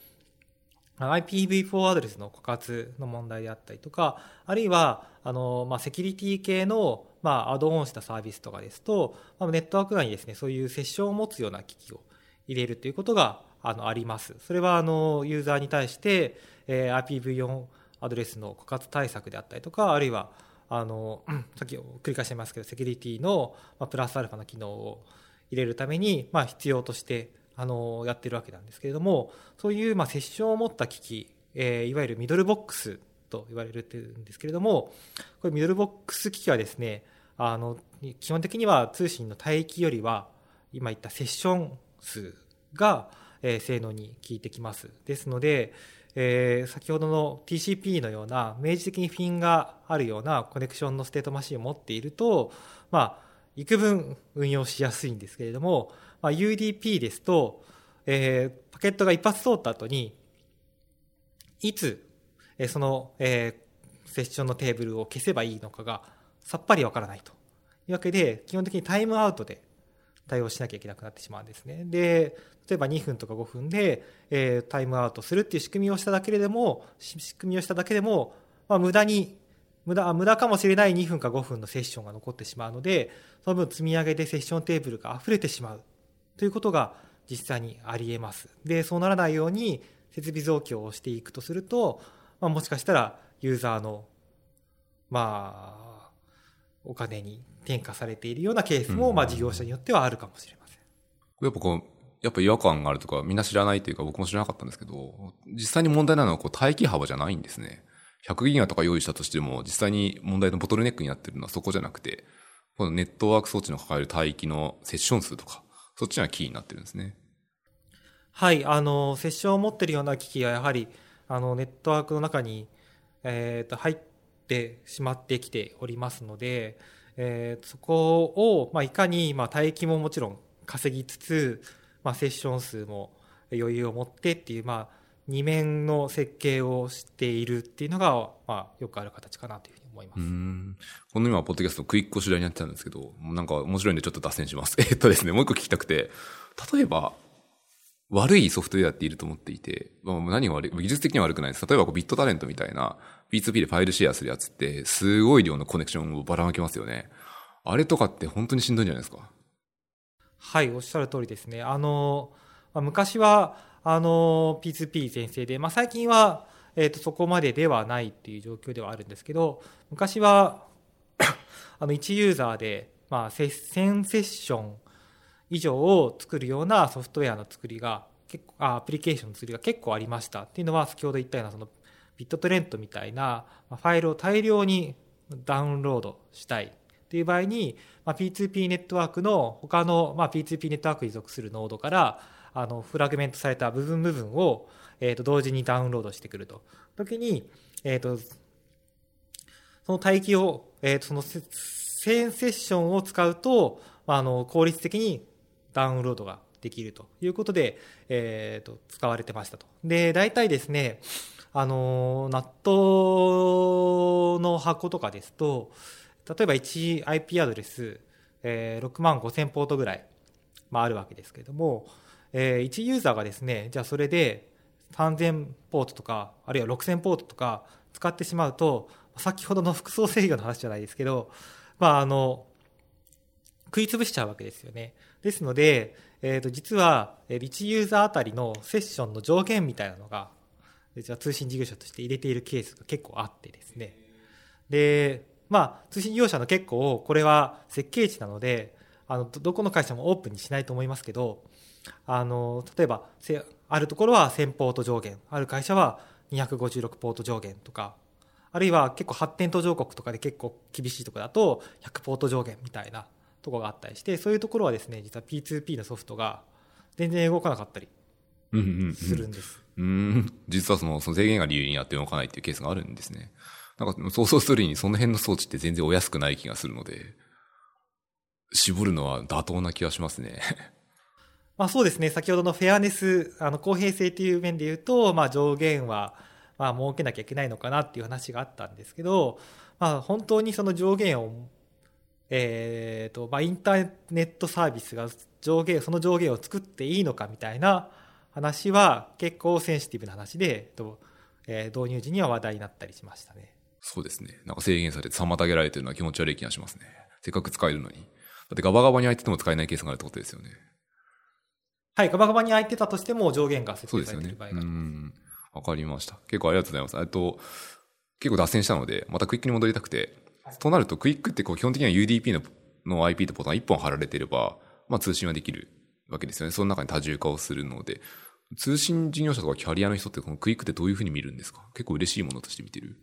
アイピーブイフォー アドレスの枯渇の問題であったりとか、あるいはあの、まあ、セキュリティ系の、まあ、アドオンしたサービスとかですと、まあ、ネットワーク内にですね、そういうセッションを持つような機器を入れるということが あのあります。それはあのユーザーに対して、えー、アイピーブイフォー アドレスの枯渇対策であったりとか、あるいはあのさっき繰り返してますけど、セキュリティの、まあ、プラスアルファの機能を入れるために、まあ、必要としてあのやってるわけなんですけれども、そういうまあセッションを持った機器、えー、いわゆるミドルボックスと言われるっていうんですけれども、これミドルボックス機器はですね、あの基本的には通信の帯域よりは今言ったセッション数が、えー、性能に効いてきます。ですので、えー、先ほどの ティーシーピー のような明示的にフィンがあるようなコネクションのステートマシンを持っていると、まあ幾分運用しやすいんですけれども、まあ、ユーディーピー ですと、えー、パケットが一発通った後にいつ、えー、その、えー、セッションのテーブルを消せばいいのかがさっぱりわからないというわけで、基本的にタイムアウトで対応しなきゃいけなくなってしまうんですね。で、例えばにふんとかごふんで、えー、タイムアウトするっていう仕組みをしただけでも仕組みをしただけでも、まあ、無駄に無駄、無駄かもしれないにふんかごふんのセッションが残ってしまうので、その分積み上げでセッションテーブルが溢れてしまうということが実際にあり得ます。で、そうならないように設備増強をしていくとすると、まあ、もしかしたらユーザーの、まあ、お金に転嫁されているようなケースも、まあ、事業者によってはあるかもしれません。やっぱこう、やっぱ違和感があるとか、みんな知らないというか、僕も知らなかったんですけど、実際に問題なのはこう、帯域幅じゃないんですね。ひゃくギガとか用意したとしても、実際に問題のボトルネックになっているのはそこじゃなくて、このネットワーク装置の抱える帯域のセッション数とか、そっちがキーになってるんですね。はい、あの、セッションを持っているような機器はやはり、あの、ネットワークの中に、えーと、入ってしまってきておりますので、えー、そこを、まあ、いかに、まあ、帯域ももちろん稼ぎつつ、まあ、セッション数も余裕を持ってっていう、まあ、二面の設計をしているっていうのが、まあ、よくある形かなというふうに思います。うーん、この今ポッドキャストクイックを主題になってたんですけど、なんか面白いんでちょっと脱線しますえっとですね、もう一個聞きたくて、例えば悪いソフトウェアっていると思っていて、何が悪い、技術的には悪くないです。例えばこうビットタレントみたいな ビーツーピー でファイルシェアするやつってすごい量のコネクションをばらまきますよね。あれとかって本当にしんどいんじゃないですか。はい、おっしゃる通りですね。あの昔はあの ピーツーピー 全盛で、まあ、最近は、えーと、そこまでではないっていう状況ではあるんですけど、昔はあのいちユーザーで、まあ、せんセッション以上を作るようなソフトウェアの作りが結構、あアプリケーションの作りが結構ありましたっていうのは、先ほど言ったようなそのビットトレントみたいなファイルを大量にダウンロードしたいっていう場合に、まあ、ピーツーピー ネットワークの他の、まあ、ピーツーピー ネットワークに属するノードからあのフラグメントされた部分部分を、えーと同時にダウンロードしてくると時に、えーとその帯域を、えーとそのせんセッションを使うと、まあ、あの効率的にダウンロードができるということで、えーと使われてましたと。で、大体ですね、あのナットの箱とかですと、例えばいち アイピー アドレス、えー、ろくまんごせんポートぐらい、まあ、あるわけですけれども、えー、いちユーザーがですね、じゃあそれでさんぜんポートとか、あるいはろくせんポートとか使ってしまうと、先ほどの複層制御の話じゃないですけど、まあ、あの食い潰しちゃうわけですよね。ですので、えー、と実はいちユーザーあたりのセッションの上限みたいなのが、実は通信事業者として入れているケースが結構あってですね。で、まあ、通信業者の結構これは設計値なので、あのどこの会社もオープンにしないと思いますけど、あの例えばあるところはせんポート上限、ある会社はにひゃくごじゅうろくポート上限とか、あるいは結構発展途上国とかで結構厳しいところだとひゃくポート上限みたいなところがあったりして、そういうところはですね、実は ピーツーピー のソフトが全然動かなかったりするんです。うんうんうん、うーん、実はその、その制限が理由になって動かないっていうケースがあるんですね。なんか想像するにその辺の装置って全然お安くない気がするので、絞るのは妥当な気がしますねまあそうですね、先ほどのフェアネス、あの公平性という面で言うと、まあ、上限はまあ設けなきゃいけないのかなっていう話があったんですけど、まあ、本当にその上限を、えーとまあ、インターネットサービスが上限、その上限を作っていいのかみたいな話は結構センシティブな話で、えー、導入時には話題になったりしましたね。そうですね。なんか制限されて妨げられてるのは気持ち悪い気がしますね。せっかく使えるのに。だってガバガバに空いてても使えないケースがあるってことですよね。はい、ガバガバに空いてたとしても上限が設定されている場合があります。そうですよね。うん。わかりました。結構ありがとうございます。えっと、結構脱線したので、またクイックに戻りたくて。はい、となると、クイックってこう基本的には ユーディーピー の、の アイピー とボタンいっぽん貼られていれば、まあ通信はできるわけですよね。その中に多重化をするので。通信事業者とかキャリアの人ってこのクイックってどういうふうに見るんですか？結構嬉しいものとして見てる？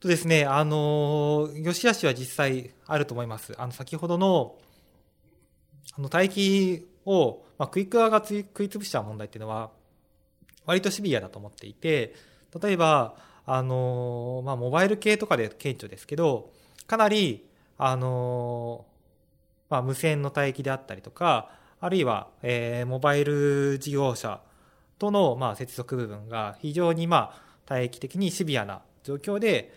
とですね、あの良し悪しは実際あると思います。あの先ほどの帯域を、まあ、クイック側がつ食いつぶしちゃう問題っていうのは割とシビアだと思っていて、例えばあの、まあ、モバイル系とかで顕著ですけど、かなりあの、まあ、無線の帯域であったりとか、あるいは、えー、モバイル事業者との、まあ、接続部分が非常に、まあ、帯域的にシビアな状況で、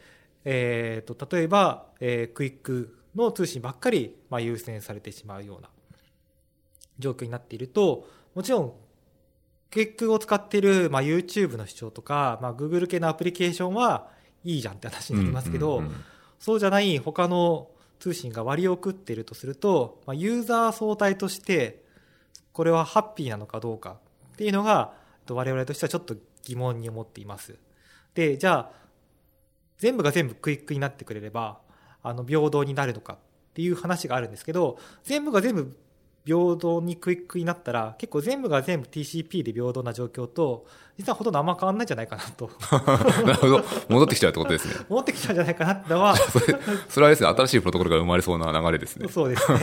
えー、と例えば、えー、クイックの通信ばっかり、まあ、優先されてしまうような状況になっていると、もちろんクイックを使っている、まあ、YouTube の視聴とか、まあ、Google 系のアプリケーションはいいじゃんって話になりますけど、うんうんうん、そうじゃない他の通信が割を食っているとすると、まあ、ユーザー総体としてこれはハッピーなのかどうかっていうのが我々としてはちょっと疑問に思っています。で、じゃあ全部が全部クイックになってくれればあの平等になるのかっていう話があるんですけど、全部が全部平等にクイックになったら、結構全部が全部 ティーシーピー で平等な状況と実はほとんどあんま変わんないんじゃないかなとなるほど、戻ってきちゃうってことですね戻ってきちゃうんじゃないかなってのはそれ、それはですね、新しいプロトコルが生まれそうな流れですねそうですね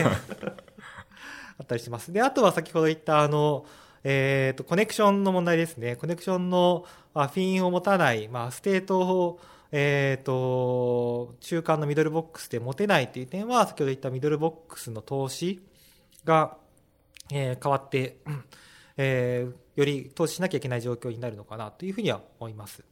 あったりします。で、あとは先ほど言ったあのえーとコネクションの問題ですね。コネクションのフィンを持たない、まあ、ステートをえー、と中間のミドルボックスで持てないという点は、先ほど言ったミドルボックスの投資がえー、変わって、えー、より投資しなきゃいけない状況になるのかなというふうには思います。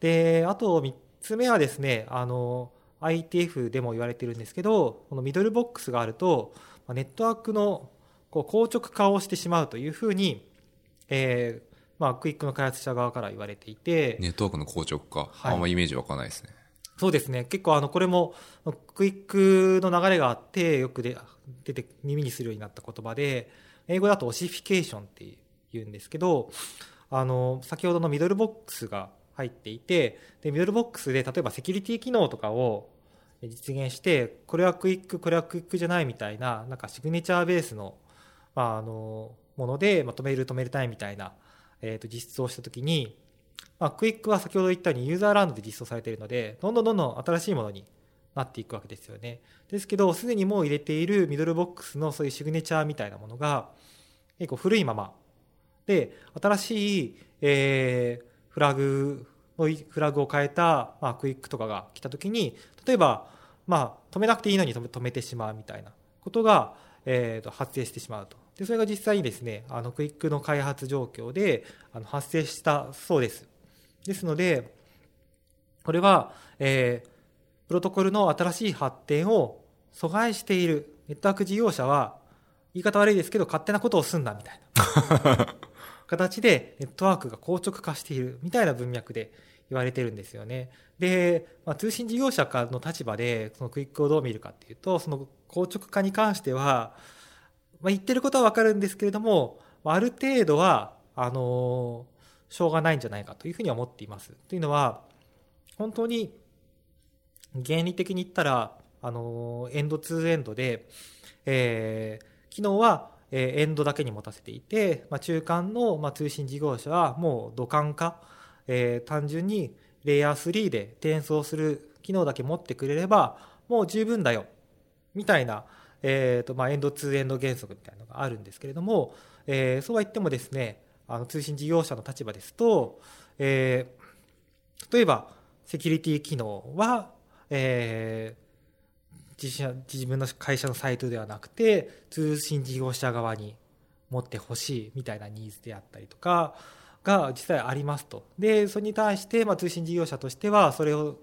で、あとみっつめはですね、あの アイイーティーエフ でも言われているんですけど、このミドルボックスがあるとネットワークのこう硬直化をしてしまうというふうに、えーまあ、クイックの開発者側から言われていて、ネットワークの硬直化、はい、あんまイメージ湧かないですね。そうですね、結構あのこれもクイックの流れがあってよくで出て耳にするようになった言葉で、英語だとオシフィケーションっていうんですけど、あの先ほどのミドルボックスが入っていて、でミドルボックスで例えばセキュリティ機能とかを実現して、これはクイックこれはクイックじゃないみたい な, なんかシグネチャーベース の,、まあ、あのもので、まとめる止めるたいみたいな、えー、と実装をしたときに、まあ、クイックは先ほど言ったようにユーザーランドで実装されているので、どんどんどんどん新しいものになっていくわけですよね。ですけど、すでにもう入れているミドルボックスのそういうシグネチャーみたいなものが結構古いままで、新しい、えー、フラグのフラグを変えた、まあ、クイックとかが来たときに、例えば、まあ、止めなくていいのに止めてしまうみたいなことが、えー、と発生してしまうと。でそれが実際にですね、あのクイックの開発状況であの発生したそうです。ですので、これは、えー、プロトコルの新しい発展を阻害しているネットワーク事業者は、言い方悪いですけど勝手なことをすんなみたいな形でネットワークが硬直化しているみたいな文脈で言われてるんですよね。で、まあ、通信事業者の立場でそのクイックをどう見るかっていうと、その硬直化に関しては、まあ、言ってることは分かるんですけれども、ある程度はあのしょうがないんじゃないかというふうには思っています。というのは、本当に原理的に言ったら、あのエンドツーエンドで、えー、機能はエンドだけに持たせていて、まあ、中間の、まあ、通信事業者はもう土管化、えー、単純にレイヤースリーで転送する機能だけ持ってくれればもう十分だよみたいな、えーとまあ、エンドツーエンド原則みたいなのがあるんですけれども、えー、そうは言ってもですね、あの通信事業者の立場ですと、えー、例えばセキュリティ機能は、えー、自社、自分の会社のサイトではなくて通信事業者側に持ってほしいみたいなニーズであったりとかが実際ありますと。でそれに対して、まあ、通信事業者としてはそれを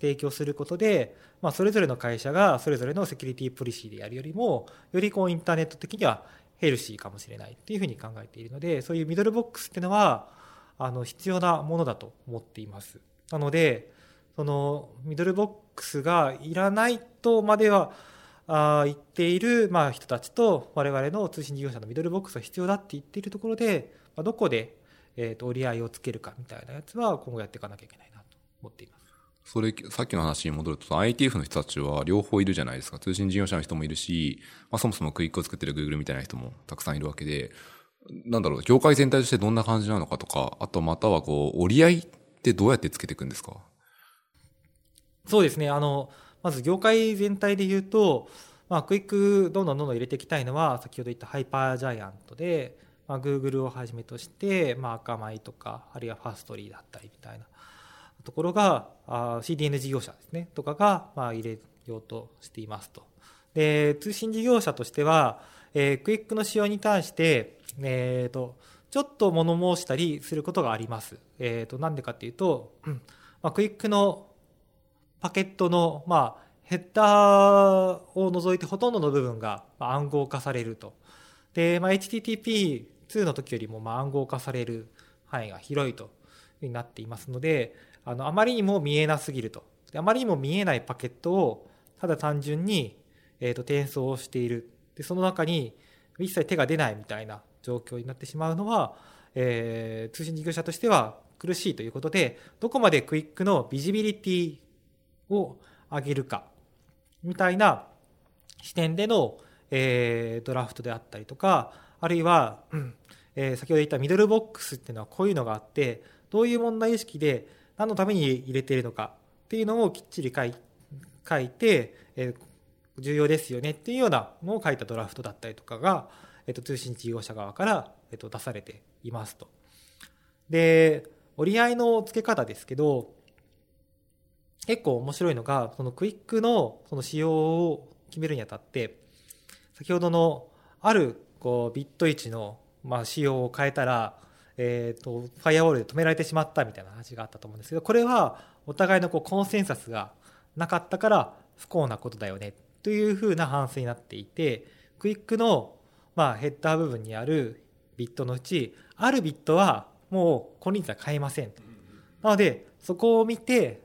提供することで、まあ、それぞれの会社がそれぞれのセキュリティポリシーでやるよりも、よりこうインターネット的にはヘルシーかもしれないというふうに考えているので、そういうミドルボックスっていうのはあの必要なものだと思っています。なので、そのミドルボックスがいらないとまでは言っている、まあ、人たちと、我々の通信事業者のミドルボックスは必要だって言っているところで、まあ、どこで、えーと、折り合いをつけるかみたいなやつは今後やっていかなきゃいけないなと思っています。それさっきの話に戻ると アイイーティーエフ の人たちは両方いるじゃないですか。通信事業者の人もいるし、まあ、そもそもクイックを作ってる Google みたいな人もたくさんいるわけで、なんだろう、業界全体としてどんな感じなのかとか、あとまたはこう折り合いってどうやってつけていくんですか？そうですね、あのまず業界全体で言うと、まあ、クイックどんどんどんどん入れていきたいのは先ほど言ったハイパージャイアントで、まあ、Google をはじめとして、まあ、赤米とかあるいはファストリーだったりみたいなところが シーディーエヌ 事業者ですねとかがまあ入れようとしていますと。で通信事業者としては、えー、クイックの使用に対して、えー、とちょっと物申したりすることがあります。えー、となんでかというと、うんまあ、クイックのパケットの、まあ、ヘッダーを除いてほとんどの部分が暗号化されると。で、まあ、エイチティーティーピーツー の時よりもまあ暗号化される範囲が広いというふうになっていますので、あのあまりにも見えなすぎると。あまりにも見えないパケットをただ単純に、えーと転送をしている。でその中に一切手が出ないみたいな状況になってしまうのは、えー、通信事業者としては苦しいということで、どこまでクイックのビジビリティを上げるかみたいな視点での、えー、ドラフトであったりとか、あるいは、うんえー、先ほど言ったミドルボックスっていうのはこういうのがあって、どういう問題意識で何のために入れているのかっていうのをきっちり書 い, 書いて、えー、重要ですよねっていうようなのを書いたドラフトだったりとかが、えー、と通信事業者側から、えー、と出されていますと。で折り合いの付け方ですけど、結構面白いのが、そのクイック の, その使用を決めるにあたって、先ほどのあるこうビットいちのまあ仕様を変えたら、えー、とファイアウォールで止められてしまったみたいな話があったと思うんですけど、これはお互いのこうコンセンサスがなかったから不幸なことだよねというふうな反省になっていて、クイックのまあヘッダー部分にあるビットのうちあるビットはもうこれには変えませんと。なのでそこを見て、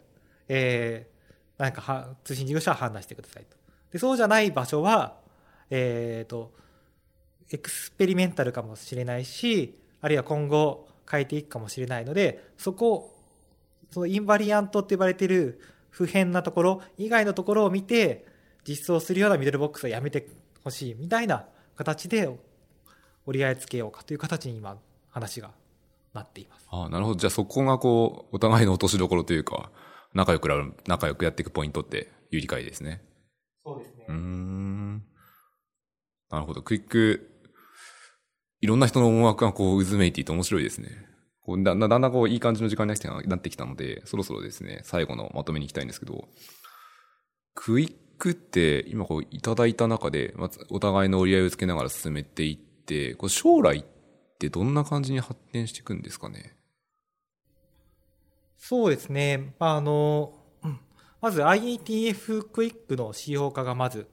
えー、なんか通信事業者は判断してくださいと。でそうじゃない場所は、えー、とエクスペリメンタルかもしれないし、あるいは今後変えていくかもしれないので、そこそのインバリアントって呼ばれている不変なところ以外のところを見て実装するようなミドルボックスはやめてほしいみたいな形で折り合いつけようかという形に今話がなっています。ああ、なるほど。じゃあそこがこうお互いの落としどころというか、仲良く仲良くやっていくポイントっていう理解ですね。そうですね。うーん、なるほど。クイック、いろんな人の思惑がこう渦めいていて面白いですね。こうだんだんこういい感じの時間になってきたので、そろそろですね、最後のまとめに行きたいんですけど、クイックって今こういただいた中で、ま、お互いの折り合いをつけながら進めていって、こう将来ってどんな感じに発展していくんですかね。そうですね。あのまず アイイーティーエフ QUIC の仕様化がまず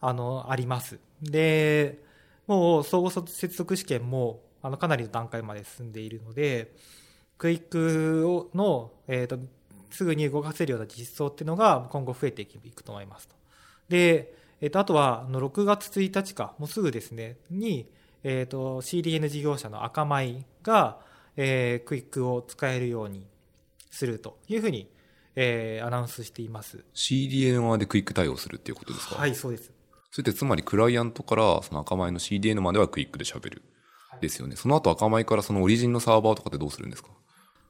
あの、あります。で、もう相互接続試験もあのかなりの段階まで進んでいるので、クイックの、えー、とすぐに動かせるような実装っていうのが今後増えていくと思いますと。で、えー、とあとはあのろくがつついたちか、もうすぐですねに、えー、と シーディーエヌ 事業者の赤米が、えー、クイックを使えるようにするというふうに、えー、アナウンスしています。 シーディーエヌ 側でクイック対応するっていうことですか。はい、そうです。それってつまりクライアントからその赤米の シーディーエヌ まではクイックで喋るですよね。その後赤米からそのオリジンのサーバーとかってどうするんですか。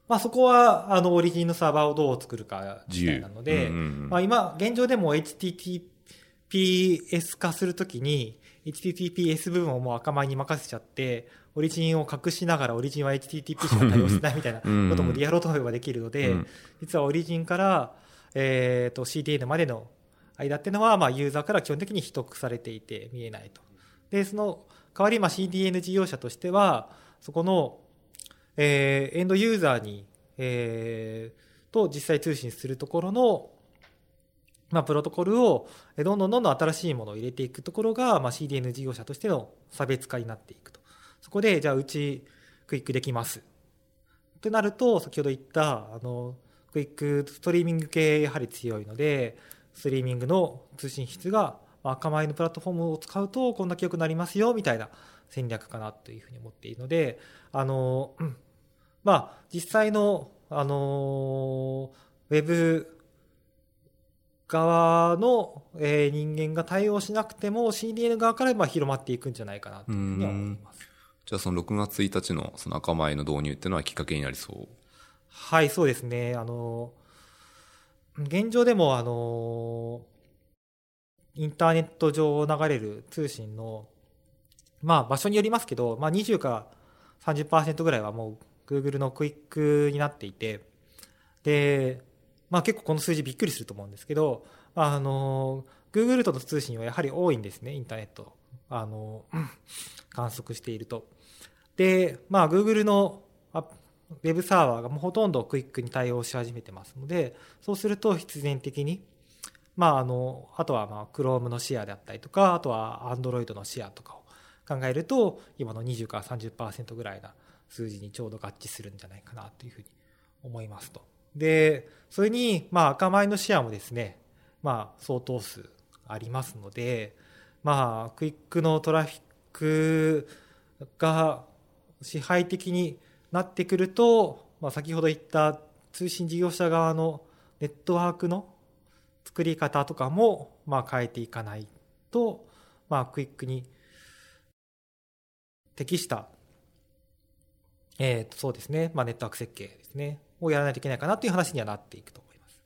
まあ、そこはあのオリジンのサーバーをどう作るかみたいなので、うんうんうん、まあ、今現状でも エイチティーティーピーエス 化するときに エイチティーティーピーエス 部分をもう赤米に任せちゃって、オリジンを隠しながらオリジンは エイチティーティーピー しか対応してないみたいなこともやろうと思えばできるので、うんうん、実はオリジンから、えー、と シーディーエヌ までの間っていうのは、まあユーザーから基本的に秘匿されていて見えないと。でその代わり、まあ シーディーエヌ 事業者としてはそこのえエンドユーザーにえと実際通信するところのまあプロトコルをどんどんどんどん新しいものを入れていくところが、まあ シーディーエヌ 事業者としての差別化になっていくと。そこでじゃあうちクイックできますとなると、先ほど言ったあのクイックストリーミング系やはり強いので、ストリーミングの通信質が赤米のプラットフォームを使うとこんな記憶になりますよみたいな戦略かなというふうに思っているので、あのまあ実際のあのウェブ側のえ人間が対応しなくても シーディーエヌ 側からまあ広まっていくんじゃないかなというふうには思います。じゃあそのろくがつついたちのその赤米の導入っていうのはきっかけになりそう。はい、そうですね。あの現状でもあのインターネット上流れる通信の、まあ、場所によりますけど、まあ、にじゅうからさんじゅっパーセント ぐらいはもう Google の QUIC になっていて、で、まあ、結構この数字びっくりすると思うんですけど、あの Google との通信はやはり多いんですね、インターネットあの観測していると。で、まあ、Google のウェブサーバーがもうほとんど QUIC に対応し始めてますので、そうすると必然的にまあ、あのあとはまあ Chrome のシェアであったりとか、あとは Android のシェアとかを考えると今のにじゅうからさんじゅっパーセント ぐらいな数字にちょうど合致するんじゃないかなというふうに思いますと。でそれにまあ赤米のシェアもですね、まあ、相当数ありますので、まあ QUIC のトラフィックが支配的になってくると、まあ、先ほど言った通信事業者側のネットワークの作り方とかもまあ変えていかないと、まあクイックに適したえとそうですね、まあネットワーク設計ですねをやらないといけないかなという話にはなっていくと思います。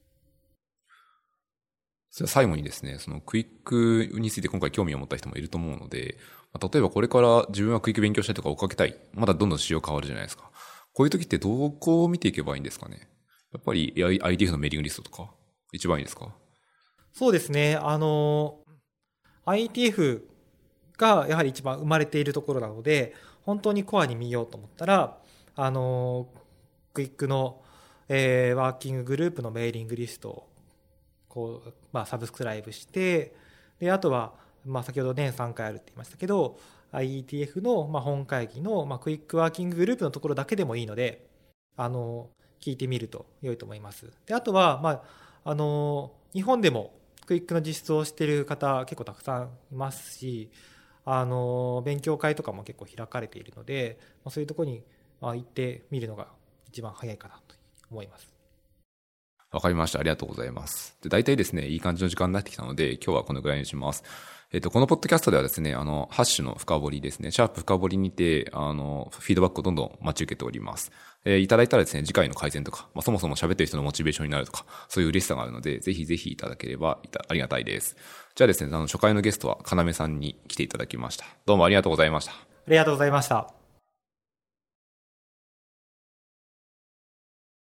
それ最後にですね、そのクイックについて今回興味を持った人もいると思うので、例えばこれから自分はクイック勉強したいとか追っかけたい、まだどんどん仕様変わるじゃないですか。こういう時ってどこを見ていけばいいんですかね。やっぱり アイイーティーエフ のメーリングリストとか一番いいですか。そうですね、あの アイイーティーエフがやはり一番生まれているところなので、本当にコアに見ようと思ったら、あのクイックの、えー、ワーキンググループのメーリングリストをこう、まあ、サブスクライブして、であとは、まあ、先ほど年さんかいあるって言いましたけど アイイーティーエフ の、まあ、本会議の、まあ、クイックワーキンググループのところだけでもいいので、あの聞いてみると良いと思います。であとは、まあ、あの日本でもクイックの実装をしている方結構たくさんいますし、あの勉強会とかも結構開かれているので、そういうところに行ってみるのが一番早いかなと思います。わかりました。ありがとうございます。で、大体ですね、いい感じの時間になってきたので、今日はこのぐらいにします。えっと、このポッドキャストではですね、あのハッシュの深掘りですね、シャープ深掘りにて、あのフィードバックをどんどん待ち受けております。えー、いただいたらですね、次回の改善とか、まあ、そもそも喋ってる人のモチベーションになるとか、そういう嬉しさがあるので、ぜひぜひいただければありがたいです。じゃあですね、あの初回のゲストは要さんに来ていただきました。どうもありがとうございました。ありがとうございました。